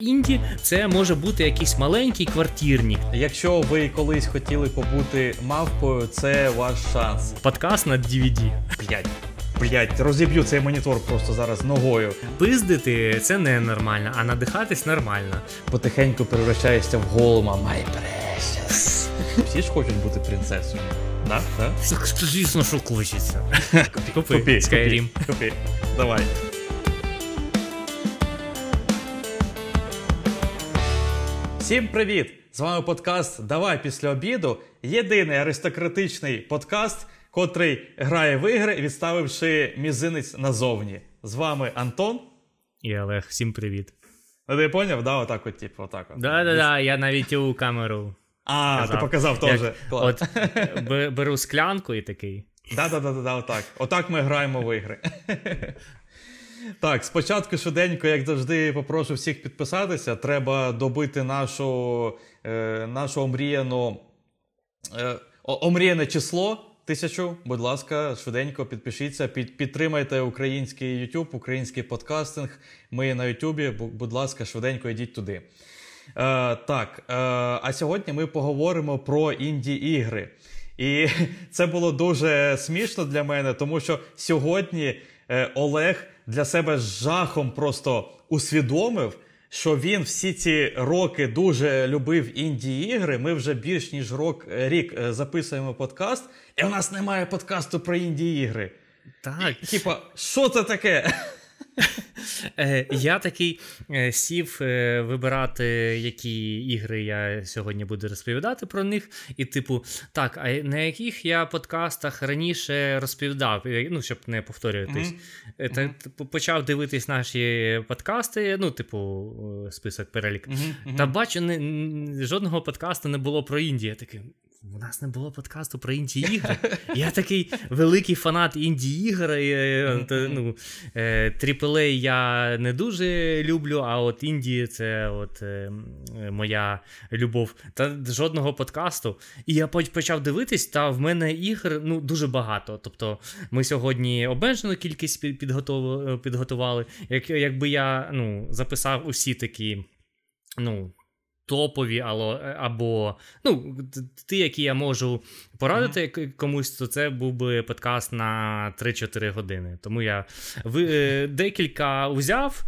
Інді це може бути якийсь маленький квартирник. Якщо ви колись хотіли побути мавпою, це ваш шанс. Подкаст на DVD. Блять, розіб'ю цей монітор просто зараз ногою. Пиздити це ненормально, а надихатись нормально. Потихеньку перевращаєшся в голема. My precious. Всі ж хочуть бути принцесою. Да? Да? Звісно, що хочеться. Купи, Skyrim. Купи, давай. Всім привіт! З вами подкаст «Давай після обіду». Єдиний аристократичний подкаст, котрий грає в ігри, відставивши мізинець назовні. З вами Антон. І Олег. Всім привіт. Ну ти поняв, да? Отак от, типу, отак от. Да-да-да, я навіть у камеру. А, ти показав теж. От, беру склянку і такий. Да-да-да, отак. Отак ми граємо в ігри. Так, спочатку швиденько, як завжди, попрошу всіх підписатися. Треба добити нашу омріяне число 1000. Будь ласка, швиденько підпишіться, підтримайте український YouTube, український подкастинг. Ми на YouTube, будь ласка, швиденько йдіть туди. А сьогодні ми поговоримо про інді-ігри. І це було дуже смішно для мене, тому що сьогодні Олег для себе з жахом просто усвідомив, що він всі ці роки дуже любив інді-ігри. Ми вже більш ніж рік записуємо подкаст, і у нас немає подкасту про інді-ігри. Так. Типа, що це таке? Я такий сів вибирати, які ігри я сьогодні буду розповідати про них. І типу, так, а на яких я подкастах раніше розповідав, ну, щоб не повторюватись. Почав дивитись наші подкасти, ну, типу, список, перелік. Та бачу, жодного подкасту не було про Індію. Я такий... У нас не було подкасту про інді-ігри. Я такий великий фанат інді-ігр. Ну, тріплей я не дуже люблю, а от інді це от моя любов. Та жодного подкасту. І я почав дивитись, та в мене ігр ну, дуже багато. Тобто ми сьогодні обмежену кількість підготували. Якби я ну, записав усі такі... ну, топові, або ну, ті, які я можу порадити комусь, то це був би подкаст на 3-4 години. Тому я декілька взяв,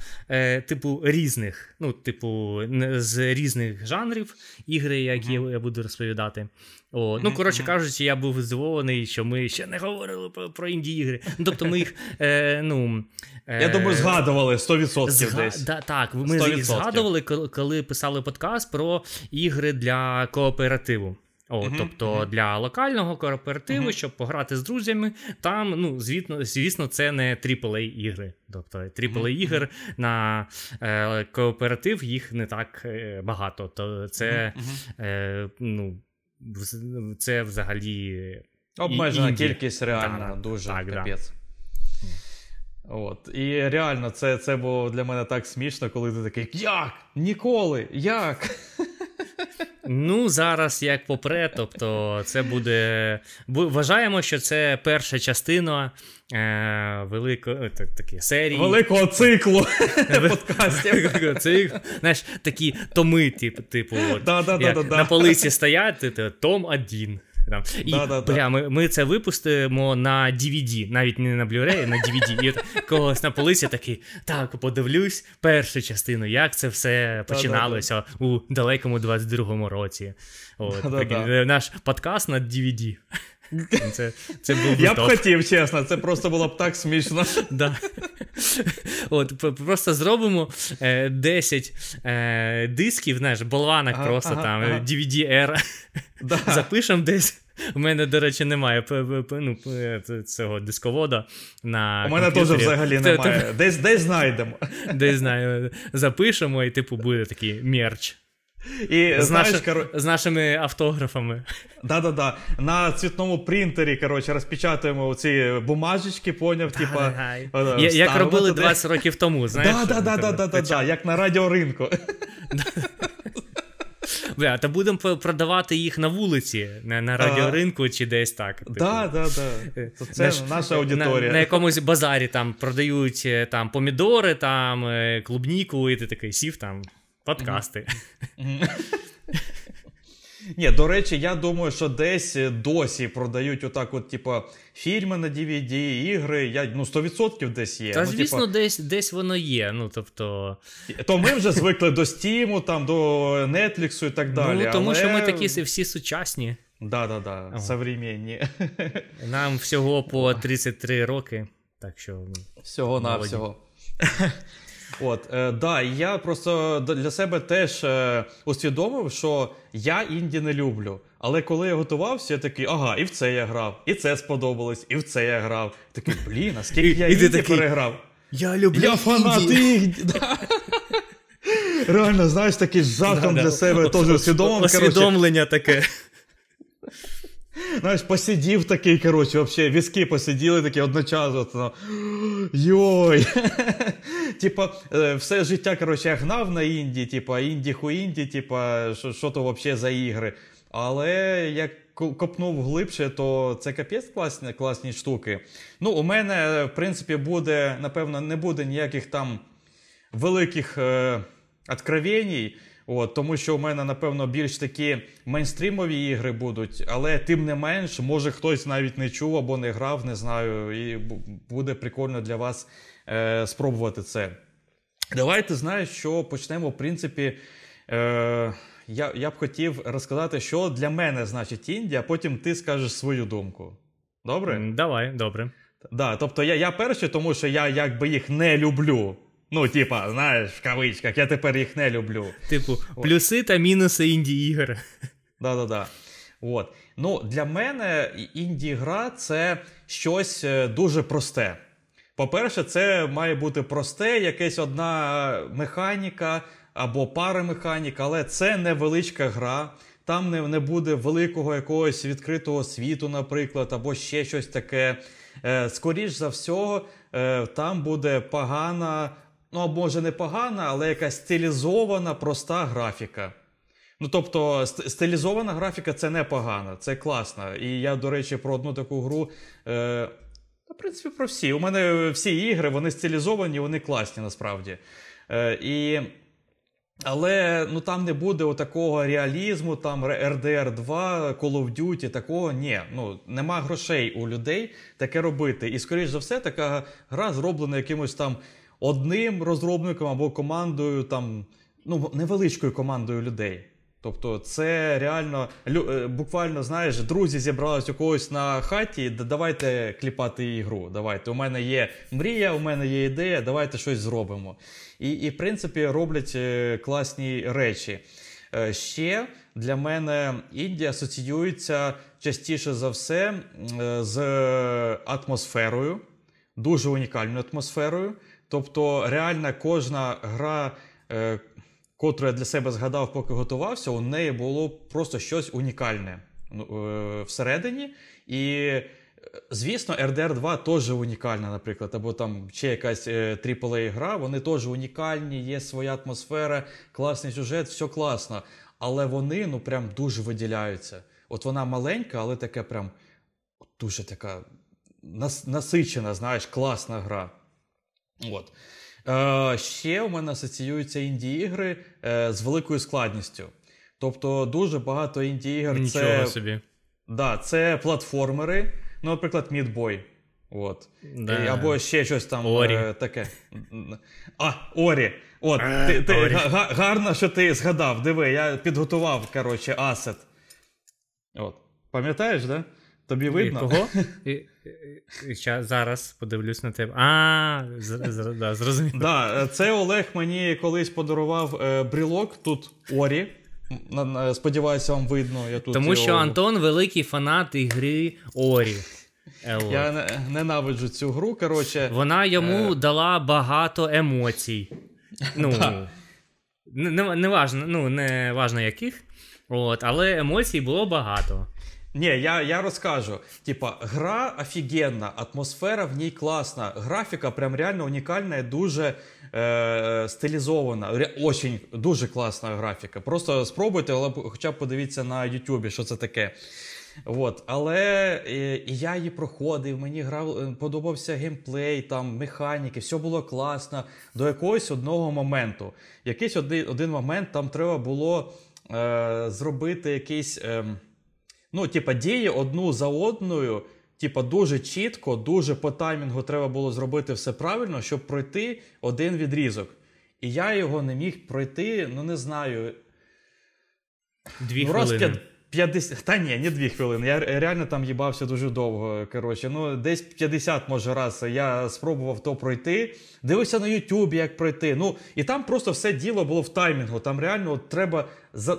типу, різних, ну, типу, з різних жанрів ігри, які я буду розповідати. О, ну, коротше кажучи, я був здивований, що ми ще не говорили про інді-ігри. Ну, тобто ми їх, я думаю, згадували 100% десь. Так, ми 100%. Їх згадували, коли писали подкаст про ігри для кооперативу. Тобто для локального кооперативу, щоб пограти з друзями, там, ну, звісно, це не AAA-ігри. Тобто AAA-ігр на кооператив їх не так багато. То це, ну... Це взагалі обмежена кількість реально, дуже капець. От. І реально, це було для мене так смішно, коли ти такий, як? Ніколи? Як? Ну, зараз як попре, тобто це буде... Вважаємо, що це перша частина серії. Великого циклу подкастів. Знаєш, такі томи, типу, на полиці стоять, том 1. І, ми це випустимо на DVD, навіть не на Blu-ray, а на DVD. І от когось на полиці такий, так, подивлюсь першу частину, як це все починалося у далекому 22-му році. От, наш подкаст на DVD. Це був я б хотів, чесно, це просто було б так смішно. От, просто зробимо 10 дисків, знаєш, болванок просто там, DVD-R. Запишемо десь. У мене, до речі, немає цього дисковода на комп'ютері. У мене теж взагалі немає. Десь знайдемо. Десь знайдемо. Запишемо і, типу, буде такий мерч. І, з нашими автографами. Да-да-да. На цвітному принтері, коротше, розпечатуємо оці бумажечки, поняв, типа... Як робили 20 років тому, знаєш? Да-да-да, як на радіоринку. Бля, та будемо продавати їх на вулиці, на радіоринку чи десь так. Да-да-да, це наша аудиторія. На якомусь базарі там продають там помідори, там клубніку, і ти такий сів там... подкасти. Ні, до речі, я думаю, що десь досі продають отак от, типа, фільми на DVD, ігри, я, ну, 100% десь є. Та, ну, звісно, типа, десь воно є, ну, тобто... То ми вже звикли до Стіму, там, до Netflixу і так далі. Ну, тому що ми такі всі сучасні. Да-да-да, современні. Нам всього по 33 роки, так що... Всього-навсього. От, да, я просто для себе теж усвідомив, що я інді не люблю. Але коли я готувався, я такий, ага, і в це я грав, і це сподобалось, і в це я грав. Такий, блін, а скільки я інді переграв. Я люблю інді. Я фанат інді. Реально, знаєш, такий жахом для себе теж усвідомив. Усвідомлення таке. Знаєш, посидів такий, коротше, вообще, візки посиділи такі одночасно. Йой! Типа, все життя, коротше, я гнав на інді, типа, інді-ху-інді, типа, що то вообще за ігри. Але як копнув глибше, то це капець класні штуки. Ну, у мене, в принципі, буде, напевно, не буде ніяких там великих откровеній. От, тому що у мене, напевно, більш такі мейнстрімові ігри будуть, але тим не менш, може хтось навіть не чув або не грав, не знаю, і буде прикольно для вас спробувати це. Давайте, знаєш, що почнемо, в принципі, я б хотів розказати, що для мене значить інді, а потім ти скажеш свою думку. Добре? Давай, добре. Да, тобто я перший, тому що я якби їх не люблю. Ну, типа, знаєш, в кавичках, я тепер їх не люблю. Типу, плюси та мінуси інді-ігр. Да-да-да. От. Ну, для мене інді-гра – це щось дуже просте. По-перше, це має бути просте, якась одна механіка або пара механік, але це невеличка гра. Там не буде великого якогось відкритого світу, наприклад, або ще щось таке. Скоріш за всього, там буде погана... Ну, може не погана, але якась стилізована, проста графіка. Ну, тобто, стилізована графіка – це не погано, це класно. І я, до речі, про одну таку гру, в принципі, про всі. У мене всі ігри, вони стилізовані, вони класні, насправді. Але, ну, там не буде отакого реалізму, там RDR2, Call of Duty, такого, ні. Ну, нема грошей у людей таке робити. І, скоріш за все, така гра зроблена якимось там одним розробником або командою, там, ну, невеличкою командою людей. Тобто це реально, буквально, знаєш, друзі зібрались у когось на хаті, давайте кліпати ігру, давайте, у мене є мрія, у мене є ідея, давайте щось зробимо. І в принципі, роблять класні речі. Ще для мене інді асоціюється частіше за все з атмосферою, дуже унікальною атмосферою. Тобто, реально, кожна гра, котру я для себе згадав, поки готувався, у неї було просто щось унікальне всередині. І, звісно, RDR2 теж унікальна, наприклад, або там ще якась AAA-гра, вони теж унікальні, є своя атмосфера, класний сюжет, все класно. Але вони, ну, прям дуже виділяються. От вона маленька, але така прям дуже така насичена, знаєш, класна гра. От. Ще у мене асоціюються інді-ігри з великою складністю. Тобто дуже багато інді-ігр це платформери, ну, наприклад, Midboy. От. Да. Або ще щось там Ori. Таке. Ori. От, Ori. Гарно, що ти згадав. Диви, я підготував, коротше, асет. От. Пам'ятаєш, да? Тобі видно? Кого? Зараз подивлюсь на тебе. Да, зрозуміло. Да, це Олег мені колись подарував брілок, тут Ori. Сподіваюся, вам видно. Я тут тому що його... Антон великий фанат ігри Ori. Я ненавиджу цю гру, коротше. Вона йому дала багато емоцій. Ну, да. Не важно яких, от, але емоцій було багато. Не, я расскажу. Типа, гра офігенна, атмосфера в ній класна, графіка прям реально унікальна, дуже стилізована. Очень, дуже класна графіка. Просто спробуйте, але хоча б подивіться на YouTube, що це таке. От. Але я її проходив, мені грав, подобався геймплей, там, механіки, все було класно. До якогось одного моменту. Якийсь один момент там треба було зробити якийсь... ну, типа, дії одну за одною, типа, дуже чітко, дуже по таймінгу треба було зробити все правильно, щоб пройти один відрізок. І я його не міг пройти, ну, не знаю... 2 хвилини. 50... Та ні, не 2 хвилини. Я реально там їбався дуже довго, коротше. Ну, десь 50, може, раз я спробував то пройти. Дивився на Ютубі, як пройти. Ну, і там просто все діло було в таймінгу. Там реально от треба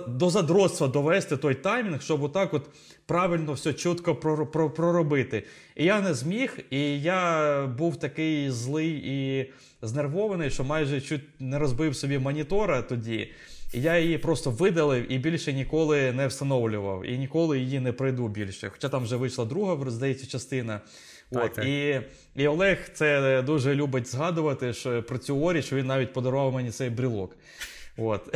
до задротства довести той таймінг, щоб отак от правильно все чітко проробити. І я не зміг, і я був такий злий і знервований, що майже чуть не розбив собі монітора тоді. Я її просто видалив і більше ніколи не встановлював. І ніколи її не пройду більше. Хоча там вже вийшла друга, здається, частина. Так, от. Так. І Олег це дуже любить згадувати, що про цю Орі, що він навіть подарував мені цей брелок. От.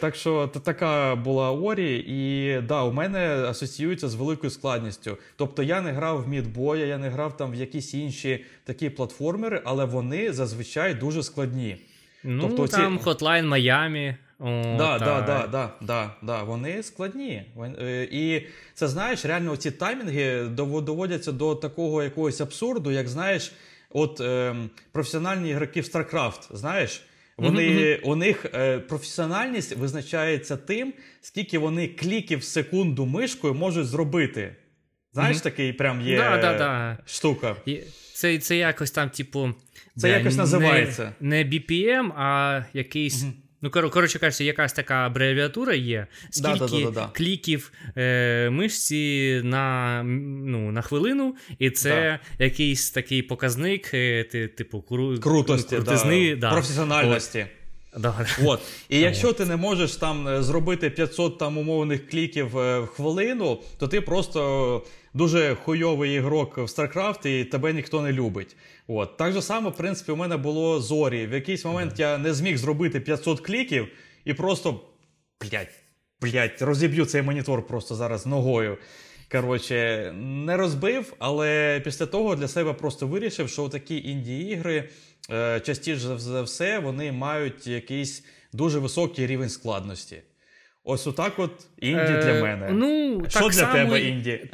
Так що така була Орі. І да, у мене асоціюється з великою складністю. Тобто я не грав в Midboy, я не грав там в якісь інші такі платформери, але вони зазвичай дуже складні. Ну, тобто, там Hotline Miami. Да, вони складні. І це, знаєш, реально ці таймінги доводяться до такого якогось абсурду, як, знаєш, от професіональні ігроки в StarCraft, знаєш, у них професіональність визначається тим, скільки вони кліків в секунду мишкою можуть зробити. Знаєш, такий прям є штука. Це якось там, типу... Це якось називається. Не BPM, а якийсь... Ну, коротше кажучи, якась така абревіатура є. Скільки кліків мишці на хвилину, і це якийсь такий показник, типу, крутизни. Да. Професіональності. От. І якщо ти не можеш там зробити 500 там умовних кліків в хвилину, то ти просто дуже хуйовий ігрок в StarCraft і тебе ніхто не любить. От. Так же само, в принципі, у мене було Зорі. В якийсь момент я не зміг зробити 500 кліків і просто, блядь, розіб'ю цей монітор просто зараз ногою. Коротше, не розбив, але після того для себе просто вирішив, що такі інді-ігри частіше за все, вони мають якийсь дуже високий рівень складності. Ось отак от інді для мене. Ну, що так для само, тебе інді?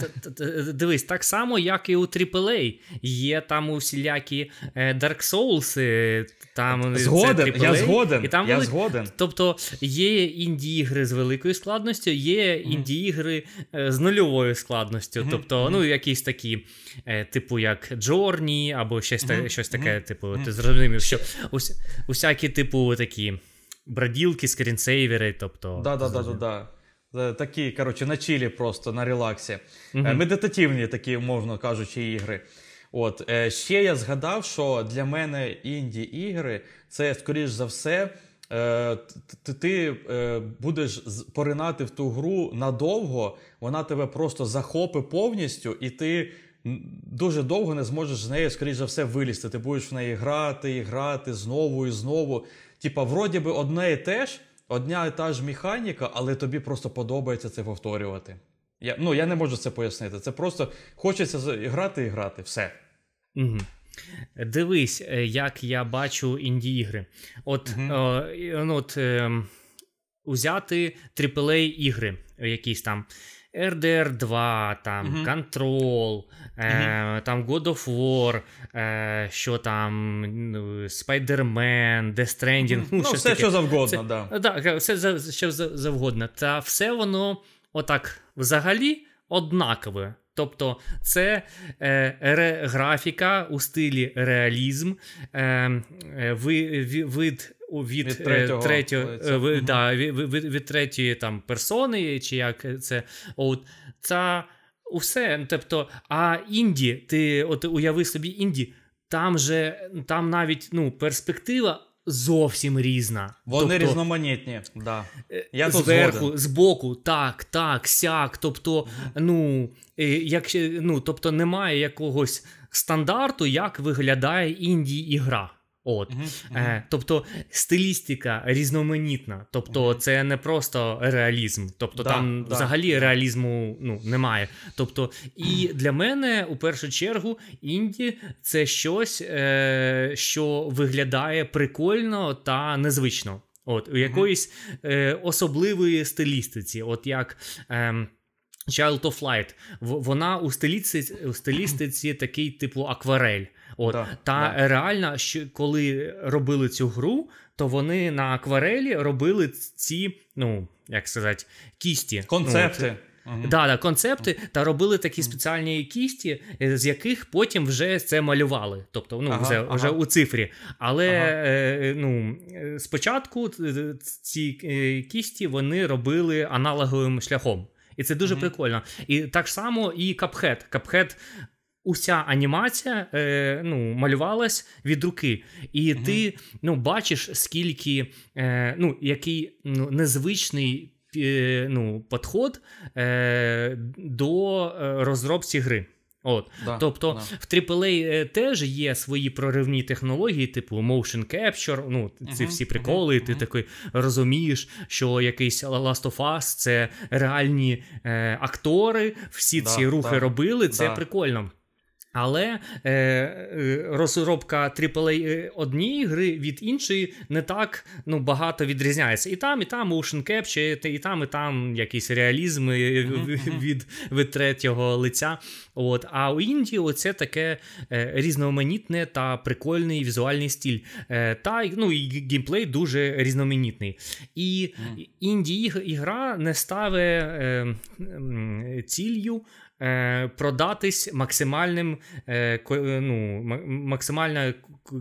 Дивись, так само, як і у AAA. Є там усілякі Dark Souls, там згоден, це AAA. Я згоден. Тобто є інді-ігри з великою складністю, є інді-ігри з нульовою складністю. Тобто, якісь такі, типу як Journey, або щось таке, типу, ти зрозумів, що усякі, типу, такі... броділки, скрінсейвери, тобто... Такі, коротше, на чилі просто, на релаксі. Медитативні такі, можна кажучи, ігри. От. Ще я згадав, що для мене інді-ігри, це, скоріш за все, ти будеш поринати в ту гру надовго, вона тебе просто захопи повністю, і ти дуже довго не зможеш з нею, скоріш за все, вилізти. Ти будеш в неї грати, і грати, знову і знову. Типа, вроді би одне і те ж, одна і та ж механіка, але тобі просто подобається це повторювати. Я не можу це пояснити. Це просто хочеться грати і грати. Все. Дивись, як я бачу інді-ігри. Узяти AAA-ігри, якісь там RDR2, там Control, там God of War, що там Spider-Man, Death Stranding, все, що завгодно, так. Так, все, що завгодно. Та все воно отак взагалі однакове. Тобто це графіка у стилі реалізм, від третьої там персони, чи як це, та усе, тобто, а інді, ти от уяви собі інді, там навіть перспектива зовсім різна. Вони різноманітні, да. Я зверху, збоку, так, сяк, тобто, тобто немає якогось стандарту, як виглядає інді-ігра. Тобто стилістика різноманітна, тобто це не просто реалізм, тобто взагалі реалізму немає. Тобто і для мене у першу чергу інді це щось, що виглядає прикольно та незвично. У якоїсь особливої стилістиці, от як... Child of Light, вона у стилістиці такий типу акварель. Реально, коли робили цю гру, то вони на акварелі робили ці, кісті. Концепти. Концепти, та робили такі спеціальні кісті, з яких потім вже це малювали, тобто, вже у цифрі. Але, спочатку ці кісті вони робили аналоговим шляхом. І це дуже прикольно. І так само і Cuphead. Cuphead, уся анімація малювалась від руки. І ти бачиш, скільки, який незвичний підход до розробці гри. В AAA теж є свої проривні технології, типу motion capture, ці всі приколи, ти такий розумієш, що якийсь Last of Us, це реальні актори, всі ці рухи робили, це прикольно. Але розробка AAA однієї гри від іншої не так багато відрізняється. І там motion capture, і там якісь реалізми від третього лиця. А у Індії оце таке різноманітне та прикольний візуальний стиль. І геймплей дуже різноманітний. І інді-ігра не ставить ціллю продатись максимальною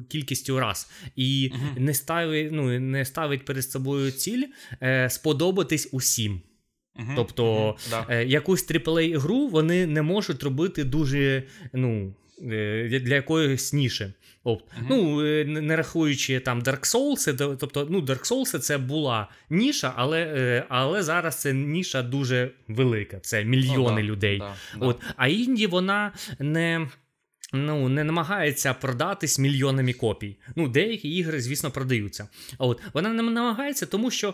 кількістю раз. І не ставить перед собою ціль сподобатись усім. Тобто якусь AAA-гру вони не можуть робити дуже... для якоїсь ніші. Не рахуючи там Dark Souls, тобто, Dark Souls це була ніша, але зараз це ніша дуже велика, це мільйони людей. А інді вона не намагається продатись мільйонами копій. Деякі ігри, звісно, продаються. Вона не намагається, тому що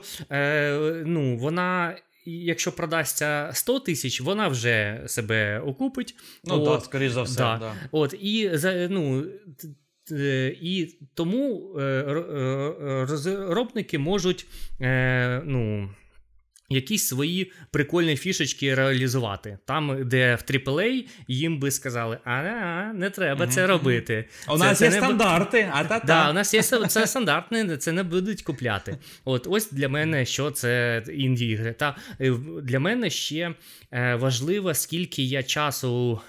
вона... Якщо продасться 100 тисяч, вона вже себе окупить. Скоріш за все. І тому розробники можуть якісь свої прикольні фішечки реалізувати. Там, де в AAA їм би сказали, не треба це робити. У нас є стандарти. У нас є стандартні, це не будуть купляти. Ось для мене, що це інді-ігри. Та для мене ще важливо, скільки я часу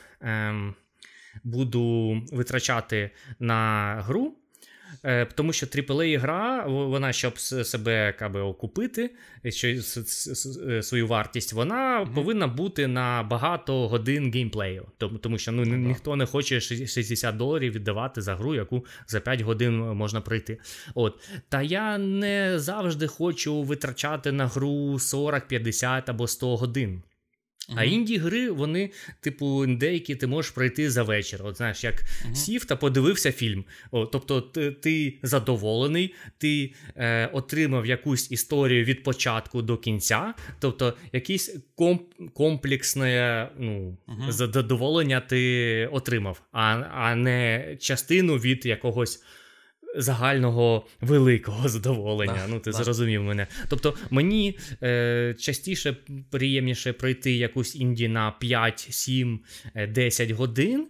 буду витрачати на гру. Тому що AAA-гра, вона, щоб себе окупити, свою вартість, вона повинна бути на багато годин геймплею. Тому що ніхто не хоче $60 віддавати за гру, яку за 5 годин можна пройти. Та я не завжди хочу витрачати на гру 40, 50 або 100 годин. А інді-гри, вони, деякі ти можеш пройти за вечір. Знаєш, як сів та подивився фільм. Тобто ти задоволений, ти отримав якусь історію від початку до кінця. Тобто якесь комплексне задоволення ти отримав, а не частину від якогось загального великого задоволення. Ти зрозумів мене. Тобто мені частіше приємніше пройти якусь інді на 5, 7, 10 годин,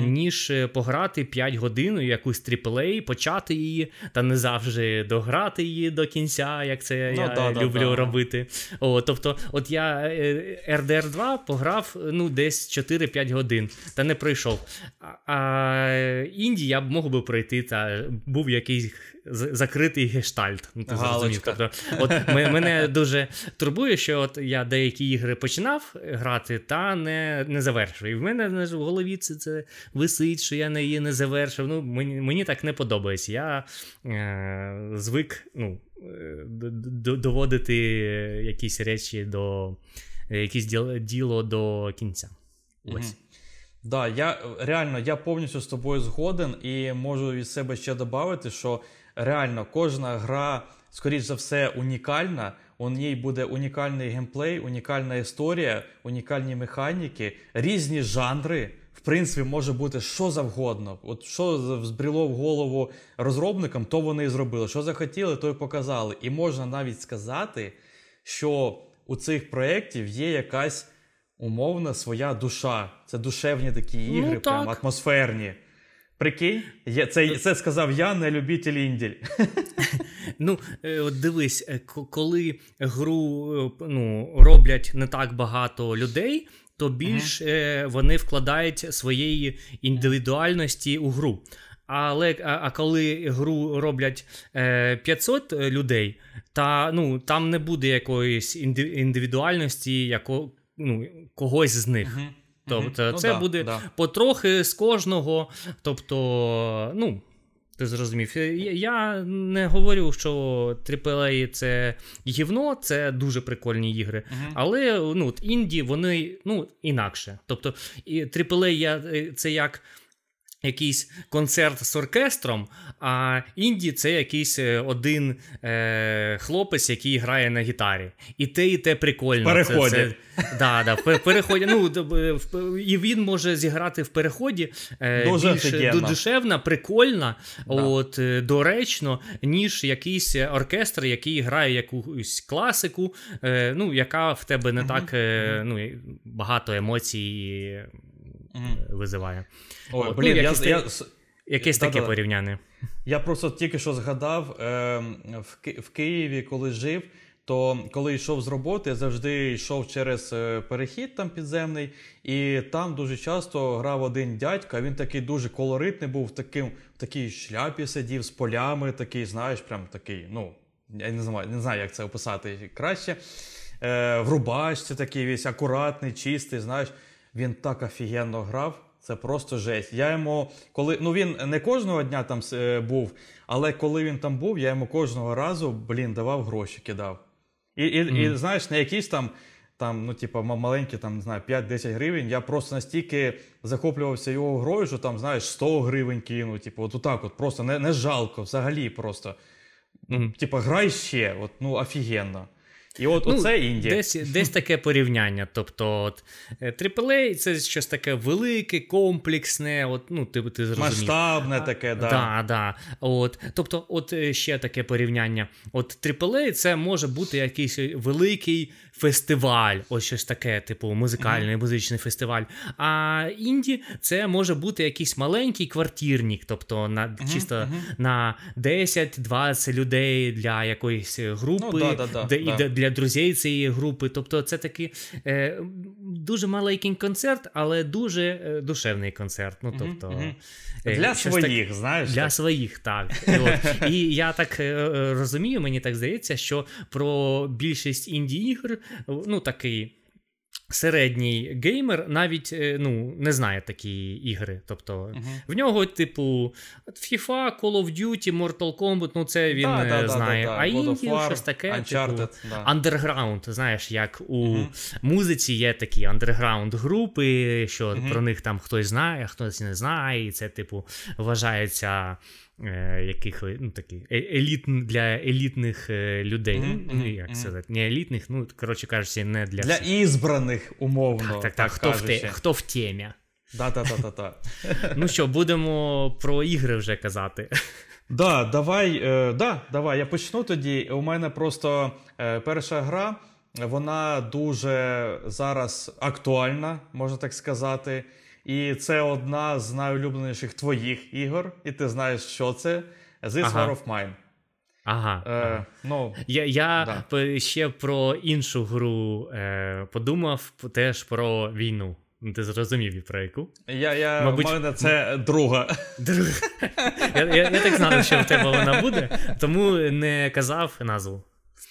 ніж пограти 5 годин у якусь AAA, почати її, та не завжди дограти її до кінця, як це я люблю робити. Тобто от я RDR2 пограв десь 4-5 годин, та не пройшов. А інді я б мог би пройти та був якийсь закритий гештальт. Ну, ти зрозумів. Тобто, от мене дуже турбує, що от я деякі ігри починав грати та не завершив. І в мене в голові це висить, що я її не завершив. Ну, мені так не подобається. Я звик доводити якісь речі до... якісь діло до кінця. Ось. Да, я повністю з тобою згоден і можу від себе ще додати, що реально кожна гра, скоріш за все, унікальна. У ній буде унікальний геймплей, унікальна історія, унікальні механіки, різні жанри. В принципі, може бути що завгодно. От що збріло в голову розробникам, то вони і зробили. Що захотіли, то і показали. І можна навіть сказати, що у цих проєктів є якась умовна своя душа. Це душевні такі ігри, прям атмосферні. Прикинь, це сказав я, не любитель інділь. Ну, от дивись, коли гру роблять не так багато людей, то більш вони вкладають своєї індивідуальності у гру. Але коли гру роблять 500 людей, та там не буде якоїсь індивідуальності, когось з них. Тобто це буде потрохи з кожного. Тобто, ти зрозумів. Я не говорю, що AAA це гівно, це дуже прикольні ігри. Але от інді, вони інакше. Тобто AAA це як якийсь концерт з оркестром, а інді це якийсь один хлопець, який грає на гітарі. І те прикольно. В переході. В переході. І він може зіграти в переході більш душевно, прикольно, доречно, ніж якийсь оркестр, який грає якусь класику, яка в тебе не так багато емоцій визиває. Ой, якесь таке порівняння. Я просто тільки що згадав, в Києві, коли жив, то коли йшов з роботи, я завжди йшов через перехід там підземний, і там дуже часто грав один дядька, він такий дуже колоритний був, в такій шляпі сидів, з полями, такий, знаєш, прям такий, я не знаю, як це описати краще, в рубашці такий весь, акуратний, чистий, знаєш. Він так офігенно грав, це просто жесть. Я йому, коли, він не кожного дня там був, але коли він там був, я йому кожного разу, давав гроші, кидав. І знаєш, не якісь там маленькі, не знаю, 5-10 гривень, я просто настільки захоплювався його грою, що там, знаєш, 100 гривень кинув, отак, просто не жалко, взагалі просто. Грай ще, офігенно. І оце Індія. Десь таке порівняння. Тобто, AAA – це щось таке велике, комплексне, ти зрозумів. Масштабне таке, так. Тобто, ще таке порівняння. От AAA – це може бути якийсь великий фестиваль, ось щось таке, типу музикальний, музичний фестиваль. А інді – це може бути якийсь маленький квартирник, тобто чисто на 10-20 людей для якоїсь групи, для друзів цієї групи. Тобто це такий дуже маленький концерт, але дуже душевний концерт. Ну, тобто, для своїх, знаєш. Для своїх, так. І я так розумію, мені так здається, що про більшість інді-ігр, такий середній геймер навіть не знає такі ігри. Тобто, в нього, FIFA, Call of Duty, Mortal Kombat, це він знає. А інді щось таке, андерграунд, знаєш, як у музиці є такі андерграунд-групи, що про них там хтось знає, хтось не знає, і це, вважається для елітних людей. Не елітних, коротше кажучи, не для всіх. Для ізбраних, умовно. Так, хто в темі. Да. Ну що, будемо про ігри вже казати. Давай, я почну тоді. У мене просто перша гра, вона дуже зараз актуальна, можна так сказати. І це одна з найулюбленіших твоїх ігор, і ти знаєш, що це. This War of Mine. Я ще про іншу гру подумав, теж про війну. Ти зрозумів, про яку? Мабуть... Мене це друга. Я так знав, що в тебе вона буде, тому не казав назву.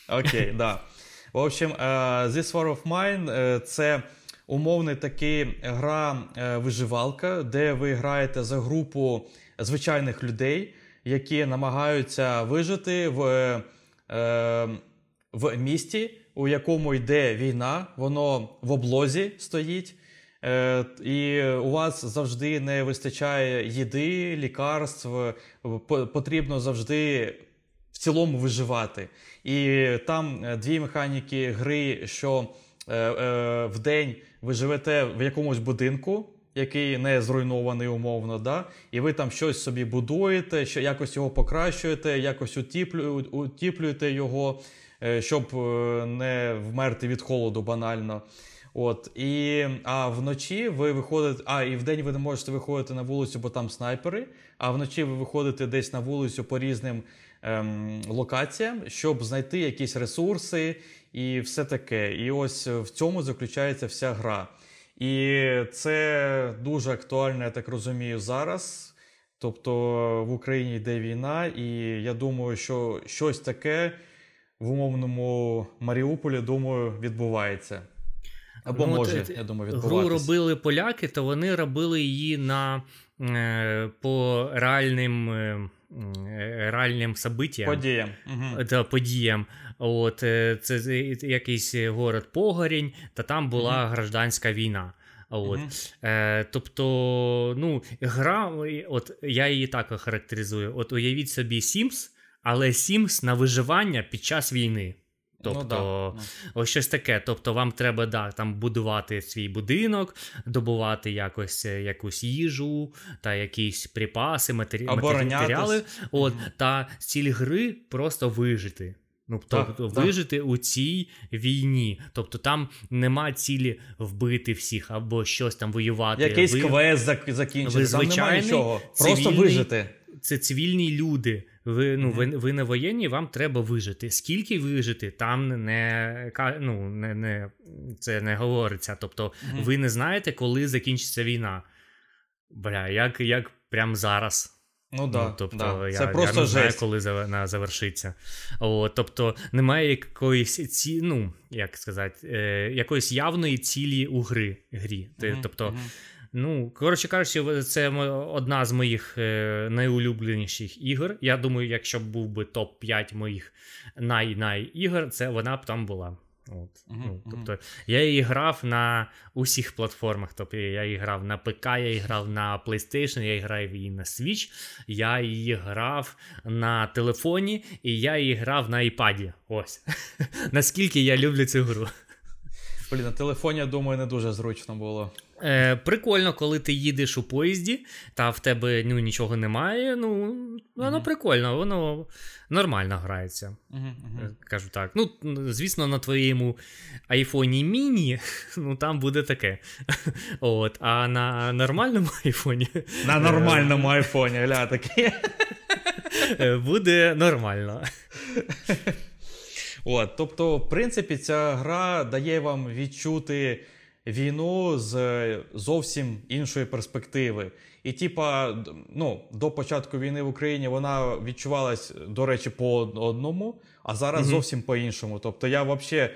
Окей, да. В общем, This War of Mine – це умовний такий гра-виживалка, де ви граєте за групу звичайних людей, які намагаються вижити в місті, у якому йде війна, воно в облозі стоїть, і у вас завжди не вистачає їди, лікарств, потрібно завжди в цілому виживати. І там дві механіки гри, що в день ви живете в якомусь будинку, який не зруйнований умовно, да? І ви там щось собі будуєте, що якось його покращуєте, якось утіплюєте його, щоб не вмерти від холоду банально. От. А вночі ви виходите, і вдень ви не можете виходити на вулицю, бо там снайпери, а вночі ви виходите десь на вулицю по різним локаціям, щоб знайти якісь ресурси і все таке. І ось в цьому заключається вся гра. І це дуже актуально, я так розумію, зараз. Тобто в Україні йде війна, і я думаю, що щось таке в умовному Маріуполі, думаю, відбувається. Або може, я думаю, відбуватися. Гру робили поляки, то вони робили її по реальним событиям. Подіям. Угу. Да, подіям. От, це якийсь город Погорінь, та там була гражданська війна. От. Тобто, гра, от я її так охарактеризую. От уявіть собі Sims, але Sims на виживання під час війни. Тобто, ось щось таке. Тобто, вам треба там будувати свій будинок, добувати якось якусь їжу та якісь припаси, матеріали. От, та ціль гри просто вижити. Вижити у цій війні. Тобто там нема цілі вбити всіх або щось там воювати. Якийсь квест закінчити. Там немає нічого. Просто вижити. Це цивільні люди. Ви не воєнні, вам треба вижити. Скільки вижити, там це не говориться. Тобто, ви не знаєте, коли закінчиться війна. Бля, як прямо зараз. Я не знаю, коли вона завершиться. Тобто, немає якоїсь якоїсь явної цілі у грі. Коротше кажучи, це одна з моїх найулюбленіших ігор. Я думаю, якщо б був би топ-5 моїх най-най ігор, це вона б там була. От. Тобто, я її грав на усіх платформах. Тобто, я її грав на ПК, я її грав на PlayStation, я грав її на Switch, я її грав на телефоні і я її грав на iPad. Ось. Наскільки я люблю цю гру. Блін, на телефоні, я думаю, не дуже зручно було. Прикольно, коли ти їдеш у поїзді, та в тебе нічого немає, воно прикольно, воно нормально грається, кажу так. Звісно, на твоєму айфоні міні, там буде таке. От, а на нормальному айфоні... На нормальному айфоні, таке. Буде нормально. От, тобто, в принципі, ця гра дає вам відчути війну з зовсім іншої перспективи. І до початку війни в Україні вона відчувалась, до речі, по одному, а зараз зовсім по-іншому. Тобто я взагалі,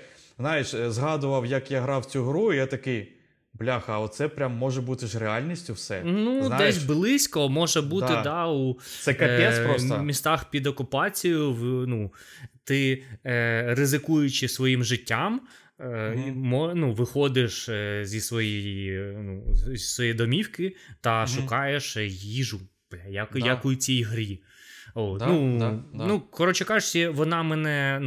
згадував, як я грав цю гру, і я такий, бляха, оце прям може бути ж реальністю все. Десь близько, може бути, у містах під окупацією, ти, ризикуючи своїм життям, виходиш зі своєї домівки та шукаєш їжу, як у цій грі. Коротше кажучи, вона мене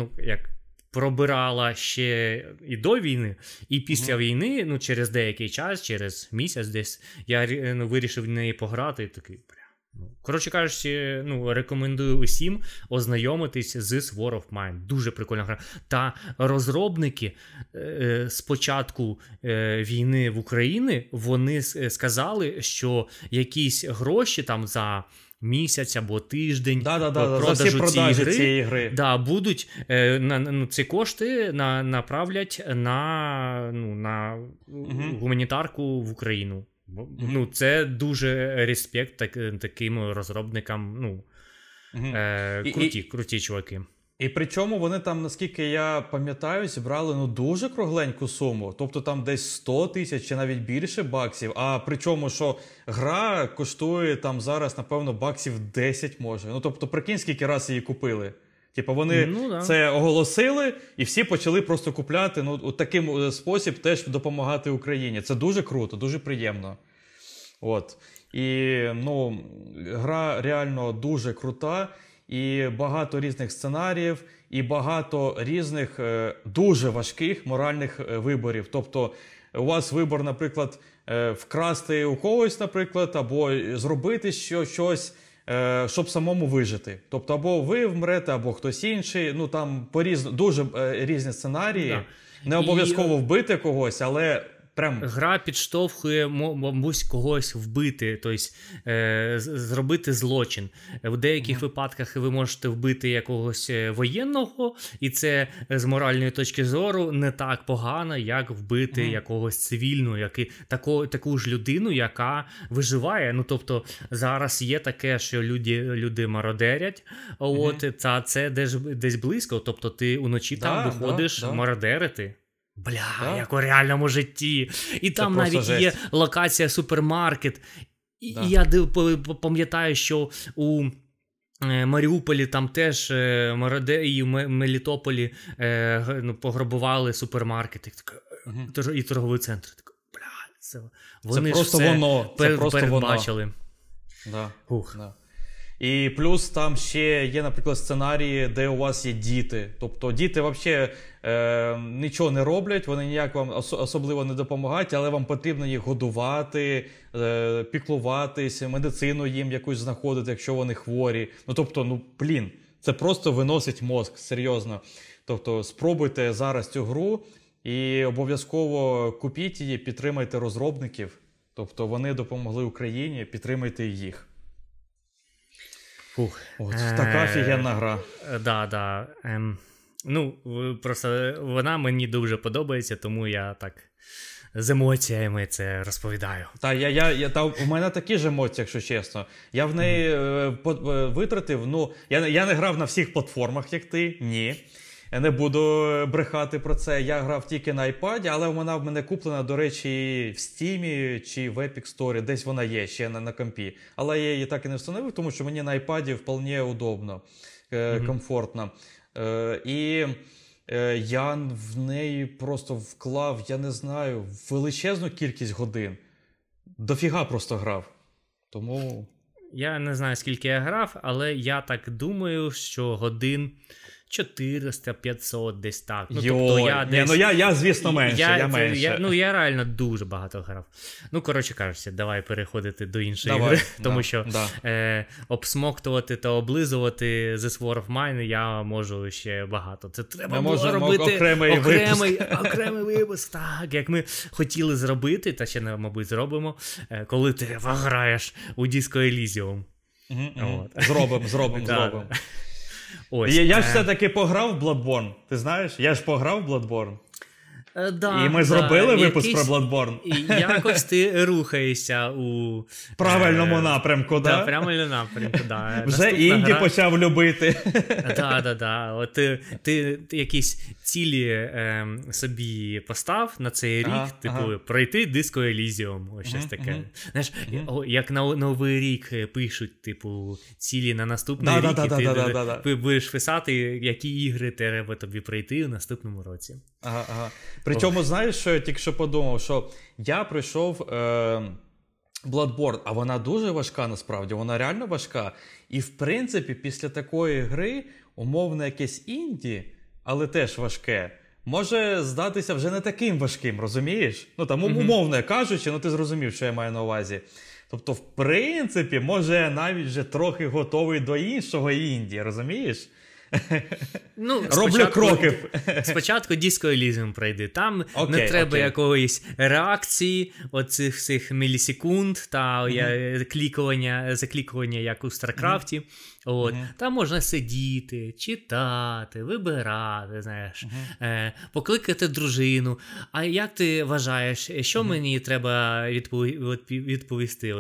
пробирала ще і до війни, і після війни, через деякий час, через місяць десь, я вирішив в неї пограти і такий, коротше кажучи, рекомендую усім ознайомитись з This War of Mine. Дуже прикольна гра. Та розробники з початку війни в Україні, вони сказали, що якісь гроші там за місяць або тиждень продажу цієї гри, будуть ці кошти направлять на гуманітарку в Україну. Ну, це дуже респект таким розробникам, круті чуваки. І причому вони там, наскільки я пам'ятаю, зібрали дуже кругленьку суму. Тобто там десь 100 тисяч чи навіть більше баксів. А причому, що гра коштує там зараз, напевно, баксів 10 може. Ну, тобто, прикинь, скільки раз її купили. Типу вони це оголосили і всі почали просто купляти. У таким спосіб теж допомагати Україні. Це дуже круто, дуже приємно. От. І, гра реально дуже крута. І багато різних сценаріїв, і багато різних дуже важких моральних виборів. Тобто у вас вибір, наприклад, вкрасти у когось, наприклад, або зробити щось, щоб самому вижити. Тобто або ви вмрете, або хтось інший. Ну там дуже різні сценарії. Да. Не обов'язково вбити когось, але... Гра підштовхує, мабуть, когось вбити, тобто зробити злочин. В деяких випадках ви можете вбити якогось воєнного, і це з моральної точки зору не так погано, як вбити якогось цивільного, таку ж людину, яка виживає. Ну, тобто, зараз є таке, що люди мародерять, та це десь близько, тобто ти уночі там виходиш мародерити. Як у реальному житті. І там навіть є локація супермаркет. І я пам'ятаю, що у Маріуполі там теж і в Мелітополі пограбували супермаркети. І торговий центр. Вони ж все передбачили. І плюс там ще є, наприклад, сценарії, де у вас є діти. Тобто діти взагалі нічого не роблять, вони ніяк вам особливо не допомагають, але вам потрібно їх годувати, піклуватись, медицину їм якусь знаходити, якщо вони хворі. Ну, тобто, це просто виносить мозк, серйозно. Тобто спробуйте зараз цю гру і обов'язково купіть її, підтримайте розробників. Тобто вони допомогли Україні, підтримайте їх. Фух. От, така офігенна гра. Да. Просто вона мені дуже подобається, тому я так з емоціями це розповідаю. У мене такі ж емоції, якщо чесно. Я в неї витратив, я не грав на всіх платформах, як ти, ні. Я не буду брехати про це. Я грав тільки на iPad, але вона в мене куплена, до речі, в Steam чи в Epic Store. Десь вона є, ще на компі. Але я її так і не встановив, тому що мені на iPad вполне удобно, комфортно. І я в неї просто вклав, я не знаю, величезну кількість годин. Дофіга просто грав. Тому... Я не знаю, скільки я грав, але я так думаю, що годин... 400-500, десь так. Я, звісно, менше. Я менше. Я реально дуже багато грав. Коротше кажучи, давай переходити до іншої гри. Тому що обсмоктувати та облизувати This War of Mine я можу ще багато. Це треба було робити окремий випуск. Так, як ми хотіли зробити, та ще, мабуть, зробимо, коли ти граєш у Disco Elysium. Зробимо. Ось. Я ж все-таки пограв в Bloodborne, ти знаєш? Я ж пограв в Bloodborne. І ми зробили випуск про Bloodborne. І якось ти рухаєшся у... правильному напрямку, да? Да, правильному напрямку, да. Вже інді почав любити. Да. Ти якісь цілі собі постав на цей рік, пройти Disco Elysium, ось щось таке. Знаєш, як на Новий рік пишуть, цілі на наступний рік, і ти будеш писати, які ігри треба тобі пройти у наступному році. Ага. Причому, знаєш, що я тільки що подумав, що я пройшов Bloodborne, а вона дуже важка насправді, вона реально важка. І, в принципі, після такої гри, умовно, якесь інді, але теж важке, може здатися вже не таким важким, розумієш? Умовно кажучи, ти зрозумів, що я маю на увазі. Тобто, в принципі, може навіть вже трохи готовий до іншого інді, розумієш? Роблю кроки. Спочатку Disco Elysium пройди. Там не треба якоїсь реакції оцих всіх мілісекунд та заклікування, як у StarCraftі. Там можна сидіти, читати, вибирати, знаєш, покликати дружину. А як ти вважаєш, що мені треба відповісти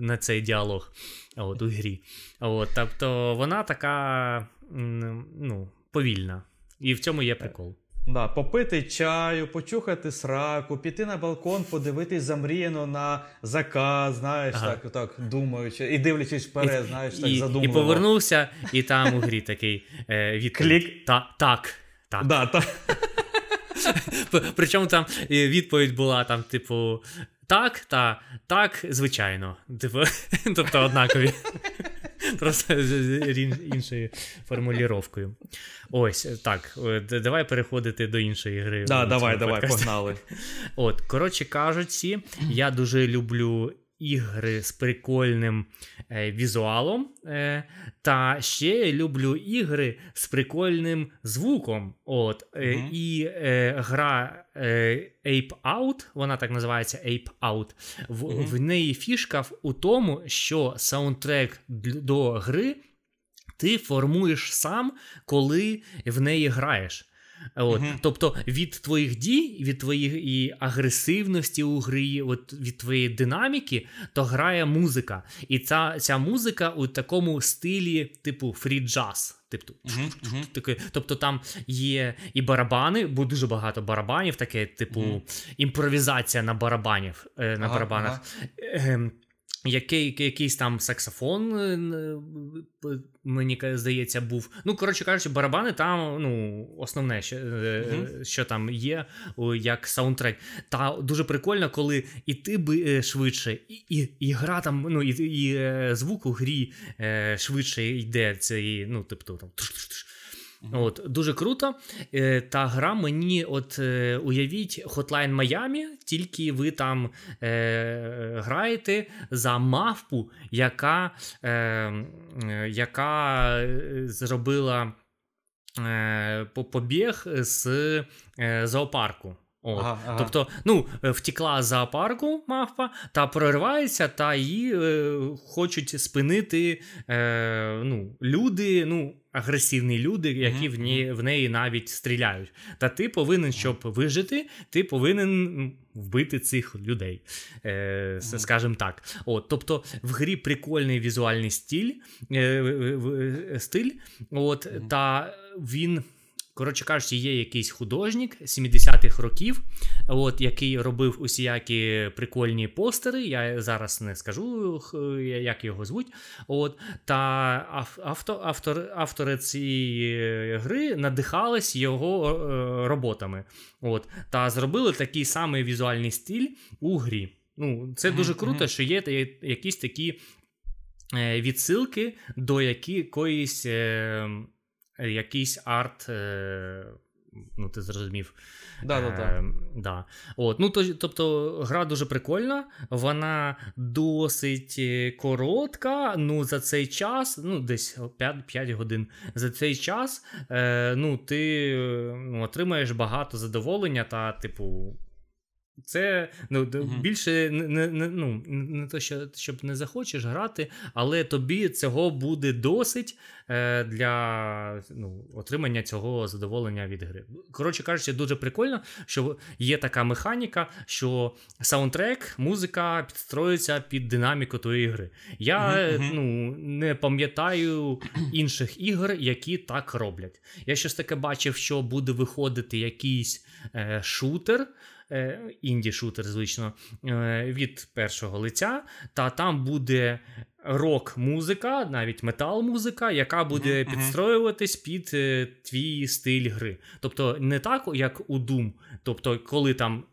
на цей діалог у грі? Тобто вона така повільна. І в цьому є прикол. Да, попити чаю, почухати сраку, піти на балкон, подивитись замріяно на закат, знаєш, так думаючи, і дивлячись вперед, так задумливо. І повернувся, і там у грі такий відклик. Так. Да, так. Причому там відповідь була, там, типу, так, звичайно. Тобто однакові. Просто з іншою формуліровкою. Ось, так. Давай переходити до іншої гри. Да, давай, погнали. Коротше кажучи, я дуже люблю ігри з прикольним візуалом, та ще люблю ігри з прикольним звуком. І гра Ape Out, вона так називається Ape Out, в неї фішка у тому, що саундтрек до гри ти формуєш сам, коли в неї граєш. Тобто від твоїх дій, від твоєї агресивності у грі, від твоєї динаміки, то грає музика. І ця музика у такому стилі, типу, фрі-джаз. Тобто там є і барабани, бо дуже багато барабанів, таке, типу, імпровізація на барабанах. Якийсь там саксофон, мені здається, був. Коротше кажучи, барабани там, основне, що там є, як саундтрек. Та дуже прикольно, коли і ти швидше, і гра там, і звук у грі швидше йде, цей, тобто там... Дуже круто. Та гра мені, уявіть, Hotline Miami, тільки ви там граєте за мавпу, яка зробила побіг з зоопарку. Тобто, втікла з зоопарку мавпа, та проривається, та її хочуть спинити люди, агресивні люди, які в неї навіть стріляють. Та ти повинен, щоб вижити, ти повинен вбити цих людей, скажімо так. Тобто в грі прикольний візуальний стиль, та він... Коротше кажучи, є якийсь художник 70-х років, який робив усіякі прикольні постери, я зараз не скажу, як його звуть. Та автори цієї гри надихались його роботами. Та зробили такий самий візуальний стиль у грі. Це дуже круто, що є якісь такі відсилки до якоїсь... якийсь арт, ти зрозумів. Да. Тобто гра дуже прикольна, вона досить коротка, за цей час, десь 5 годин, за цей час, ти отримаєш багато задоволення та, типу, це, більше не то, щоб не захочеш грати, але тобі цього буде досить для отримання цього задоволення від гри. Коротше кажучи, дуже прикольно, що є така механіка, що саундтрек, музика підстроюється під динаміку твоєї гри. Я не пам'ятаю інших ігор, які так роблять. Я щось таке бачив, що буде виходити якийсь шутер, інді-шутер, звично, від першого лиця, та там буде рок-музика, навіть метал-музика, яка буде підстроюватись під твій стиль гри. Тобто не так, як у Doom, тобто коли там